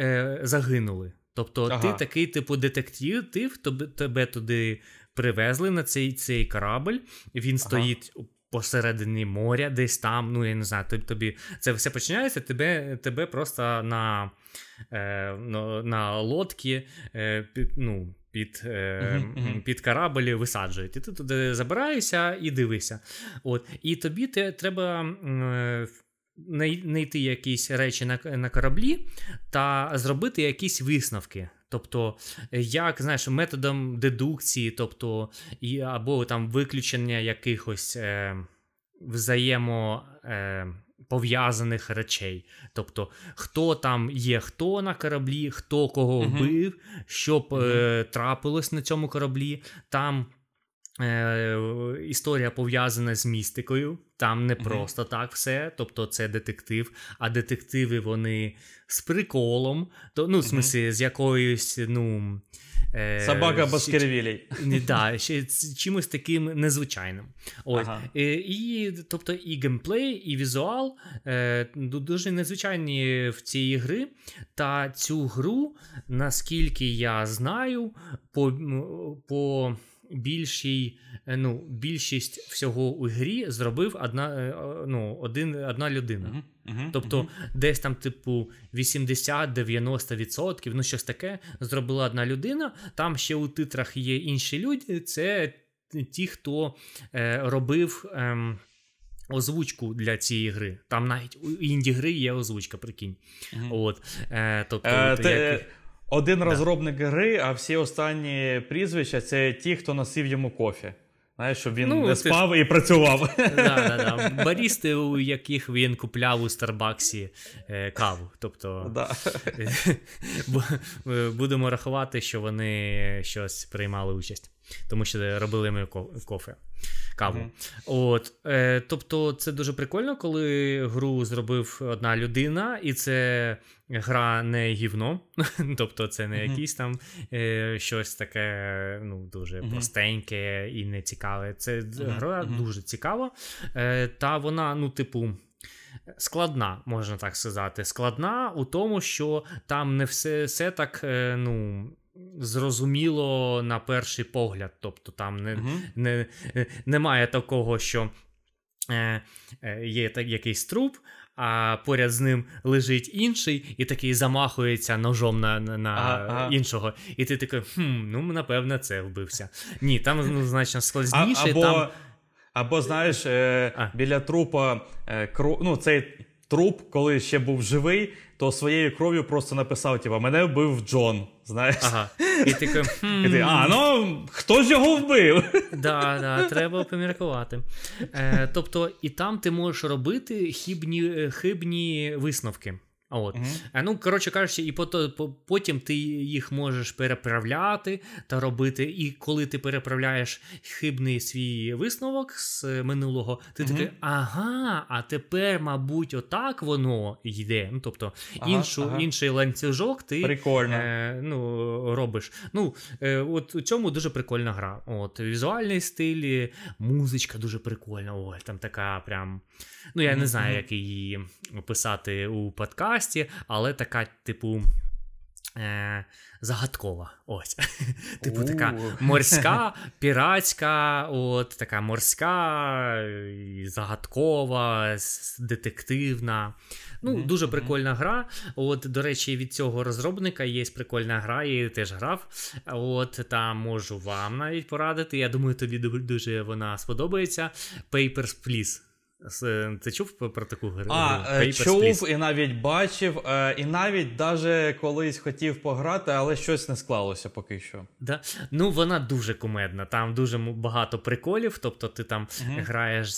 загинули. Тобто ти такий типу детектив, тебе туди привезли на цей корабль, він стоїть посередині моря, десь там, ну я не знаю, тобі це все починається, тебе просто на лодці, під кораблі висаджують. І ти туди забираєшся і дивишся. От. І тобі треба знайти якісь речі на кораблі та зробити якісь висновки. Тобто, як, знаєш, методом дедукції, тобто, або там виключення якихось пов'язаних речей. Тобто, хто там є, хто на кораблі, хто кого вбив, що трапилось на цьому кораблі. Там історія пов'язана з містикою. Там не просто так все, тобто це детектив, а детективи вони з приколом, то, в смислі, з якоюсь, собака Баскервілей. Так, чимось таким незвичайним. Ось. Тобто і геймплей, і візуал дуже незвичайні в цій гри. Та цю гру, наскільки я знаю, по більшість всього у грі зробив одна людина. Тобто десь там типу 80-90%, щось таке зробила одна людина. Там ще у титрах є інші люди, це ті, хто робив озвучку для цієї гри. Там навіть у інді-гри є озвучка, прикинь. От. Один розробник гри, а всі останні прізвища – це ті, хто носив йому кофе. Знаєш, щоб він не спав і працював. Да. Барісти, у яких він купляв у Старбаксі каву. Тобто, будемо рахувати, що вони щось приймали участь. Тому що робили ми каву. От, тобто це дуже прикольно, коли гру зробив одна людина, і це гра не гівно, тобто це не якісь там щось таке дуже простеньке і нецікаве. Це гра дуже цікава, та вона, складна, можна так сказати. Складна у тому, що там не все так, зрозуміло на перший погляд, тобто там немає такого, що є якийсь труп, а поряд з ним лежить інший і такий замахується ножом на іншого. І ти такий, напевно, це вбився. Ні, там значно складніше. Або знаєш, біля трупа, цей труп, коли ще був живий, то своєю кров'ю просто написав, мене вбив Джон, знаєш. І ти кажеш, хто ж його вбив? Да, треба поміркувати. Тобто, і там ти можеш робити хибні висновки. От. Коротше кажучи, і потім ти їх можеш переправляти та робити, і коли ти переправляєш хибний свій висновок з минулого, ти такий, а тепер, мабуть, отак воно йде. Тобто інший ланцюжок ти робиш. От у цьому дуже прикольна гра. От, візуальний стиль, музичка дуже прикольна. Ой, там така прям, я не знаю, як її описати у подкасті, але така, типу, загадкова. Ось. Типу така морська, піратська, от така морська, загадкова, детективна. Дуже прикольна гра. От, до речі, від цього розробника є прикольна гра, я її теж грав. От, там можу вам навіть порадити. Я думаю, тобі дуже вона сподобається. Papers, Please. Ти чув про таку гру? Чув і навіть бачив, і навіть даже колись хотів пограти, але щось не склалося поки що. Да? Вона дуже кумедна, там дуже багато приколів, тобто ти там граєш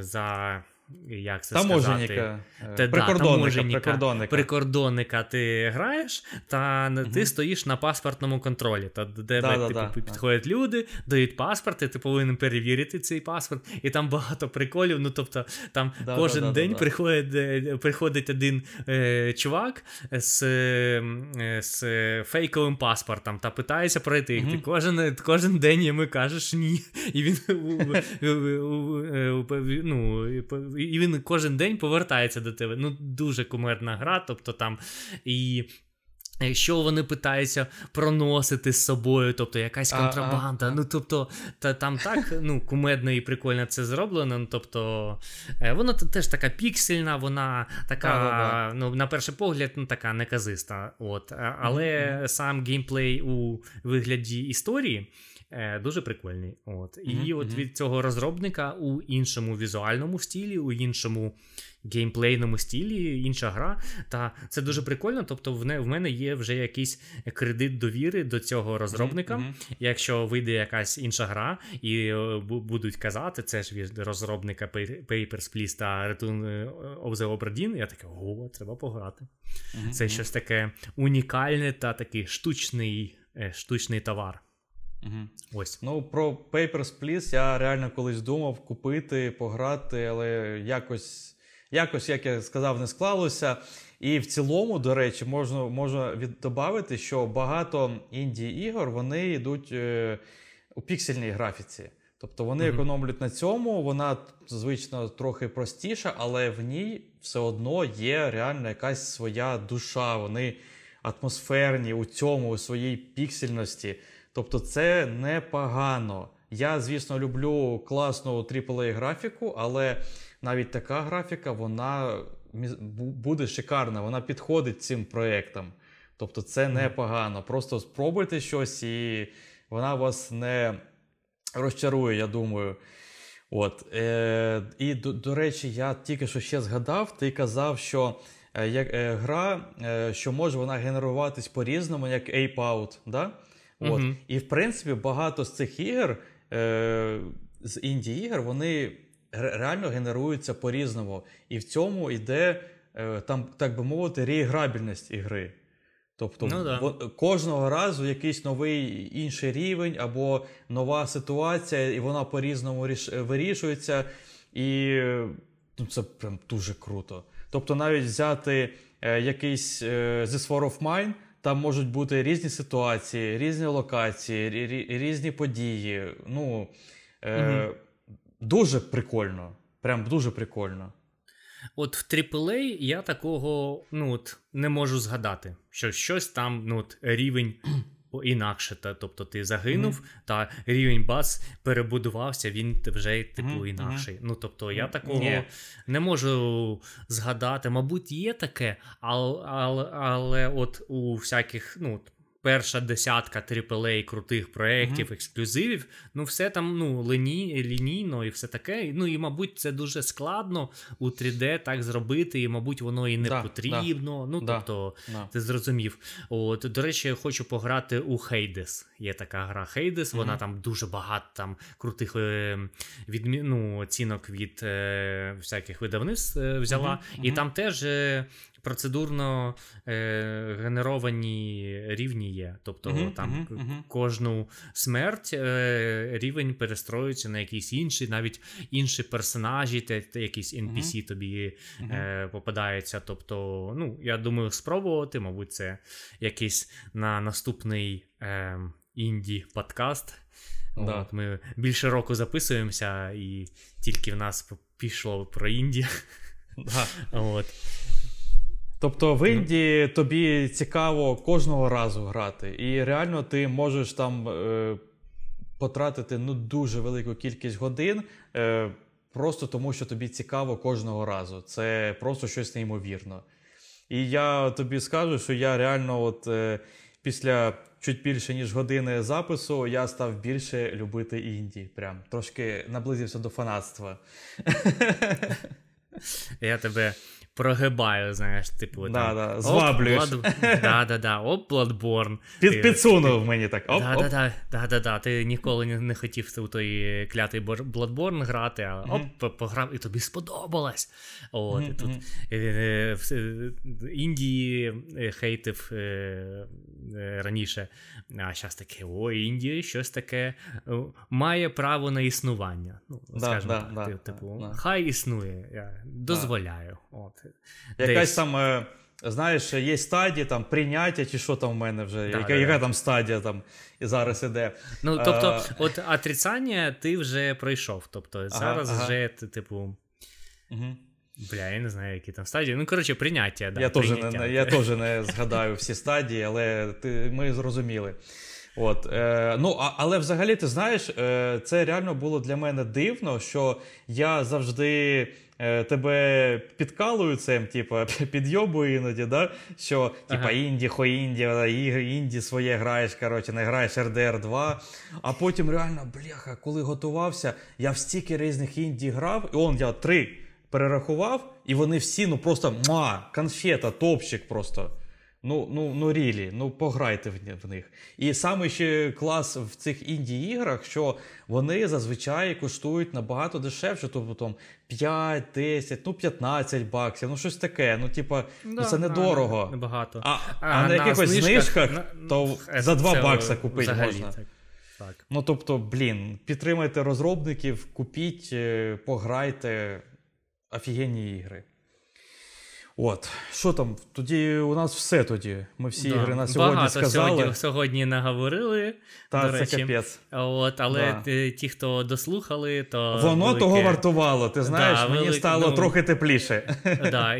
за як це таможенника, сказати? Прикордонника ти граєш, та ти стоїш на паспортному контролі. Та де підходять люди, дають паспорти, ти повинен перевірити цей паспорт. І там багато приколів. Ну, тобто, там кожен день приходить один чувак з фейковим паспортом та питається пройти. Ти кожен день йому кажеш ні. І він, ну, і він кожен день повертається до тебе. Ну, дуже кумедна гра, тобто там і... Що вони питаються проносити з собою, тобто якась контрабанда, ну тобто там так кумедно і прикольно це зроблено, ну тобто вона теж така піксельна, вона така, ну на перший погляд, ну така неказиста, от, але сам геймплей у вигляді історії дуже прикольний, от, і от від цього розробника у іншому візуальному стилі, у іншому геймплейному стилі, інша гра, та це дуже прикольно, тобто в мене є вже якийсь кредит довіри до цього розробника, якщо вийде якась інша гра і будуть казати, це ж від розробника Papers, Please та Return of the Obra Dinn, я такий, ого, треба пограти. Це щось таке унікальне та такий штучний товар. Ось. Ну, про Papers, Please я реально колись думав купити, пограти, але якось, як я сказав, не склалося. І в цілому, до речі, можна додати, що багато інді-ігор, вони йдуть у піксельній графіці. Тобто вони економлять на цьому, вона, звично, трохи простіша, але в ній все одно є реально якась своя душа. Вони атмосферні у цьому, у своїй піксельності. Тобто це непогано. Я, звісно, люблю класну AAA-графіку, але навіть така графіка, вона буде шикарна, вона підходить цим проєктам. Тобто це непогано. Просто спробуйте щось, і вона вас не розчарує, я думаю. От. І, до речі, я тільки що ще згадав, ти казав, що гра, що може вона генеруватись по-різному, як Ape Out, да? От. І, в принципі, багато з цих ігор, з інді-ігор, вони реально генеруються по-різному. І в цьому йде, там, так би мовити, реіграбільність ігри. Тобто кожного разу якийсь новий інший рівень або нова ситуація, і вона по-різному вирішується. І ну, це прям дуже круто. Тобто навіть взяти якийсь This War of Mine, там можуть бути різні ситуації, різні локації, різні події. Ну, дуже прикольно. Прям дуже прикольно. От в AAA я такого, ну, от, не можу згадати. Що щось там, ну, от, рівень інакше. Тобто ти загинув, та рівень баз перебудувався, він вже, типу, інакший. Ну, тобто я такого не можу згадати. Мабуть, є таке, але от у всяких, ну, перша десятка AAA крутих проєктів, ексклюзивів, ну все там, ну, лінійно і все таке. Ну і, мабуть, це дуже складно у 3D так зробити, і, мабуть, воно і не потрібно. Ну, тобто, ти зрозумів. От, до речі, я хочу пограти у Hades. Є така гра Hades, вона там дуже багато там крутих оцінок від всяких видавництв взяла. І там теж процедурно генеровані рівні є. Тобто там кожну смерть рівень перестроюється на якийсь інший, навіть інші персонажі, якісь NPC тобі попадаються. Тобто, ну, я думаю, спробувати, мабуть, це якийсь на наступний інді-подкаст. От, ми більше року записуємося, і тільки в нас пішло про інді. От. Тобто в інді тобі цікаво кожного разу грати. І реально ти можеш там потратити, ну, дуже велику кількість годин, просто тому, що тобі цікаво кожного разу. Це просто щось неймовірне. І я тобі скажу, що я реально от після чуть більше, ніж години запису, я став більше любити інді. Прям трошки наблизився до фанатства. Я тебе прогибаю, знаєш, типу. Да-да, зваблюєш. Да-да-да, оп, Bloodborne. Підсунув мені так, оп-оп. Да-да-да, ти ніколи не хотів у той клятий Bloodborne грати, а оп, пограв, і тобі сподобалось. От, і тут Індії хейтив раніше, а зараз таке, о, Індія щось таке має право на існування. Ну, скажімо так, типу, хай існує, я дозволяю. От. Якась там, знаєш, є стадія там прийняття, чи що там в мене вже, яка там стадія там і зараз іде. Ну, тобто, от отрицання ти вже пройшов, тобто зараз вже, типу, бля, я не знаю, які там стадії. Ну, коротше, прийняття, да. Я теж не згадаю всі стадії, але ми зрозуміли. От, ну, але взагалі, ти знаєш, це реально було для мене дивно, що я завжди тебе підкалую цим, типа, підйобую іноді, да? Що, типа, інді, інді своє граєш, коротше, не граєш RDR2, а потім реально, бляха, коли готувався, я в стільки різних інді грав, і он, я 3 перерахував, і вони всі, ну, просто, конфета, топчик просто. Ну, рілі, ну, пограйте в них. І саме ще клас в цих інді-іграх, що вони зазвичай коштують набагато дешевше, тобто там 5, 10, ну, 15 баксів, ну, щось таке, ну, типа, ну, це недорого. Небагато. А на якихось знижках, то за 2 бакса купити можна. Так. Ну, тобто, блін, підтримайте розробників, купіть, пограйте, офігенні ігри. От, що там, тоді у нас все тоді, ми всі ігри на сьогодні багато сказали. Сьогодні наговорили, до речі. Це капець. От, але ті, хто дослухали, то... Воно того вартувало, ти знаєш, мені стало трохи тепліше.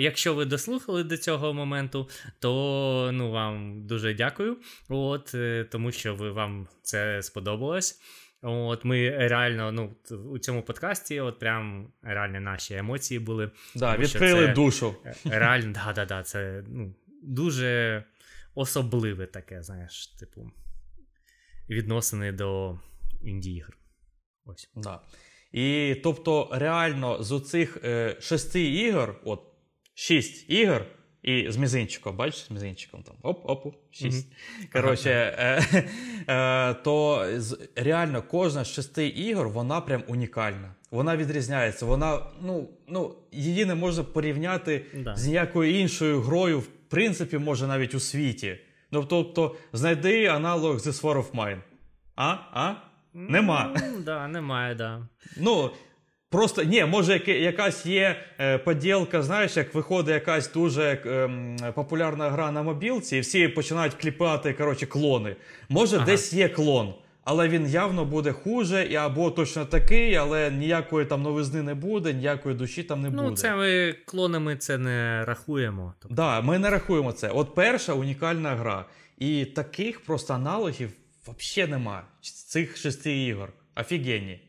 Якщо ви дослухали до цього моменту, то вам дуже дякую, от, тому що вам це сподобалось. От ми реально, у цьому подкасті от прям реально наші емоції були. Да, відкрили душу. Реально, да-да-да, це дуже особливе таке, знаєш, типу, відносини до інді-ігр. Ось. Да. І, тобто, реально з оцих 6 ігор, от 6 ігор, і з мізинчиком, бачиш, з мізинчиком там, оп-оп, 6. Коротше, то реально кожна з 6 ігор, вона прям унікальна. Вона відрізняється, вона, її не можна порівняти з ніякою іншою грою, в принципі, може навіть у світі. Ну, тобто, знайди аналог This War of Mine. Нема. Да, немає, да. Ну, просто, ні, може якась є поділка, знаєш, як виходить якась дуже популярна гра на мобілці, і всі починають кліпати, коротше, клони. Може, десь є клон, але він явно буде хуже, або точно такий, але ніякої там новизни не буде, ніякої душі там не буде. Ну, це ми клонами це не рахуємо. Так, ми не рахуємо це. От перша унікальна гра. І таких просто аналогів взагалі немає. Цих 6 ігор. Офігенні.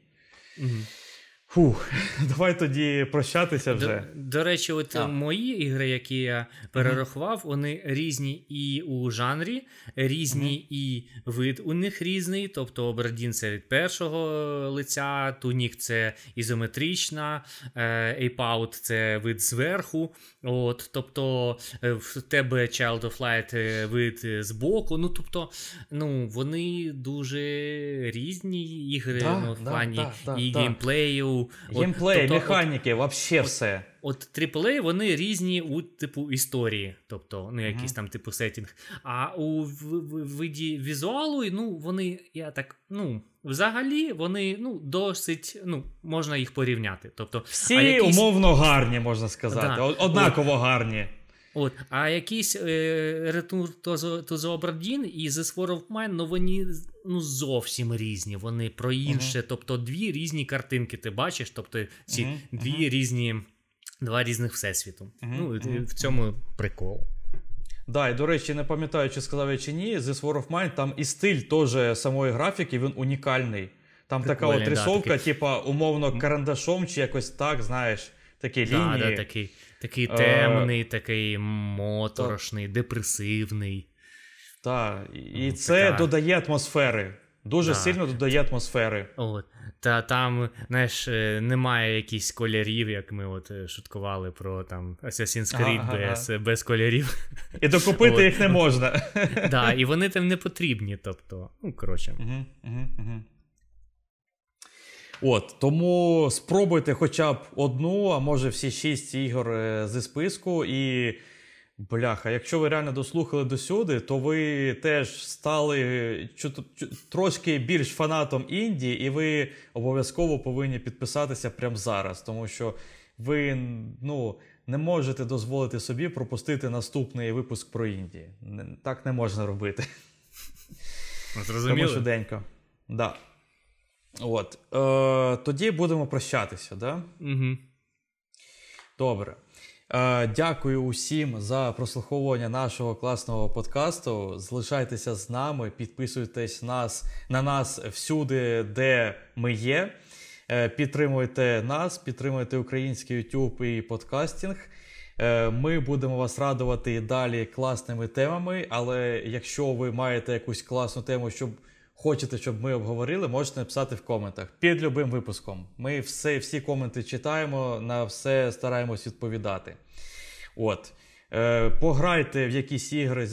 Фух, давай тоді прощатися вже. До речі, от мої ігри, які я перерахував, вони різні і у жанрі, різні і вид у них різний, тобто Obra Dinn це від першого лиця, Tunic це ізометрична, Ape Out це вид зверху, от, тобто в тебе Child of Light вид збоку, ну, тобто, вони дуже різні ігри, в плані і геймплею, геймплей, механіки, вообще все. От AAA, вони різні у, типу, історії, тобто, якийсь там, типу, сеттінг. А у виді візуалу, вони, я так, взагалі, вони, досить, можна їх порівняти. Тобто, всі умовно гарні, можна сказати, однаково гарні. От, а якийсь Return to the Obra Dinn і This War of Mine, вони зовсім різні, вони про інше, тобто 2 різні картинки ти бачиш, тобто ці 2 різних всесвіту. В цьому прикол. Да, і, до речі, не пам'ятаю, чи сказав я чи ні, This War of Mine, там і стиль теж самої графіки, він унікальний. Там прикольний, така от рисовка, типа, умовно, карандашом чи якось так, знаєш, такі лінії. Да, такий темний, такий моторошний, депресивний. Так, і це додає атмосфери. Дуже сильно додає атмосфери. От. та там, знаєш, немає якісь кольорів, як ми от шуткували про там Assassin's Creed без кольорів. І докупити їх не можна. Так, да, і вони там не потрібні, тобто, ну, коротше. От, тому спробуйте хоча б одну, а може всі 6 ігор зі списку, і, бляха, якщо ви реально дослухали до сюди, то ви теж стали трошки більш фанатом Індії, і ви обов'язково повинні підписатися прямо зараз, тому що ви, ну, не можете дозволити собі пропустити наступний випуск про Індію. Так не можна робити. Зрозуміло. Тому щоденько. Да. От. Тоді будемо прощатися, да? Угу. Добре. Дякую усім за прослуховування нашого класного подкасту. Залишайтеся з нами, підписуйтесь на нас всюди, де ми є. Підтримуйте нас, підтримуйте український YouTube і подкастинг. Ми будемо вас радувати і далі класними темами, але якщо ви маєте якусь класну тему, щоб хочете, щоб ми обговорили, можете написати в коментах під любим випуском. Ми всі коменти читаємо, на все стараємось відповідати. От. Пограйте в якісь ігри,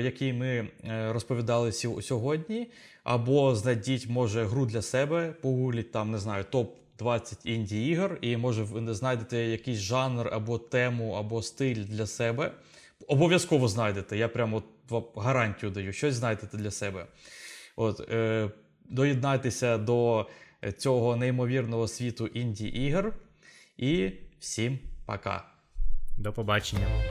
які ми розповідали сьогодні, або знайдіть, може, гру для себе, погугліть там, не знаю, топ-20 інді-ігор, і, може, ви знайдете якийсь жанр, або тему, або стиль для себе. Обов'язково знайдете, я прямо гарантію даю, щось знайдете для себе. От, доєднайтеся до цього неймовірного світу інді-ігор. І всім пока. До побачення.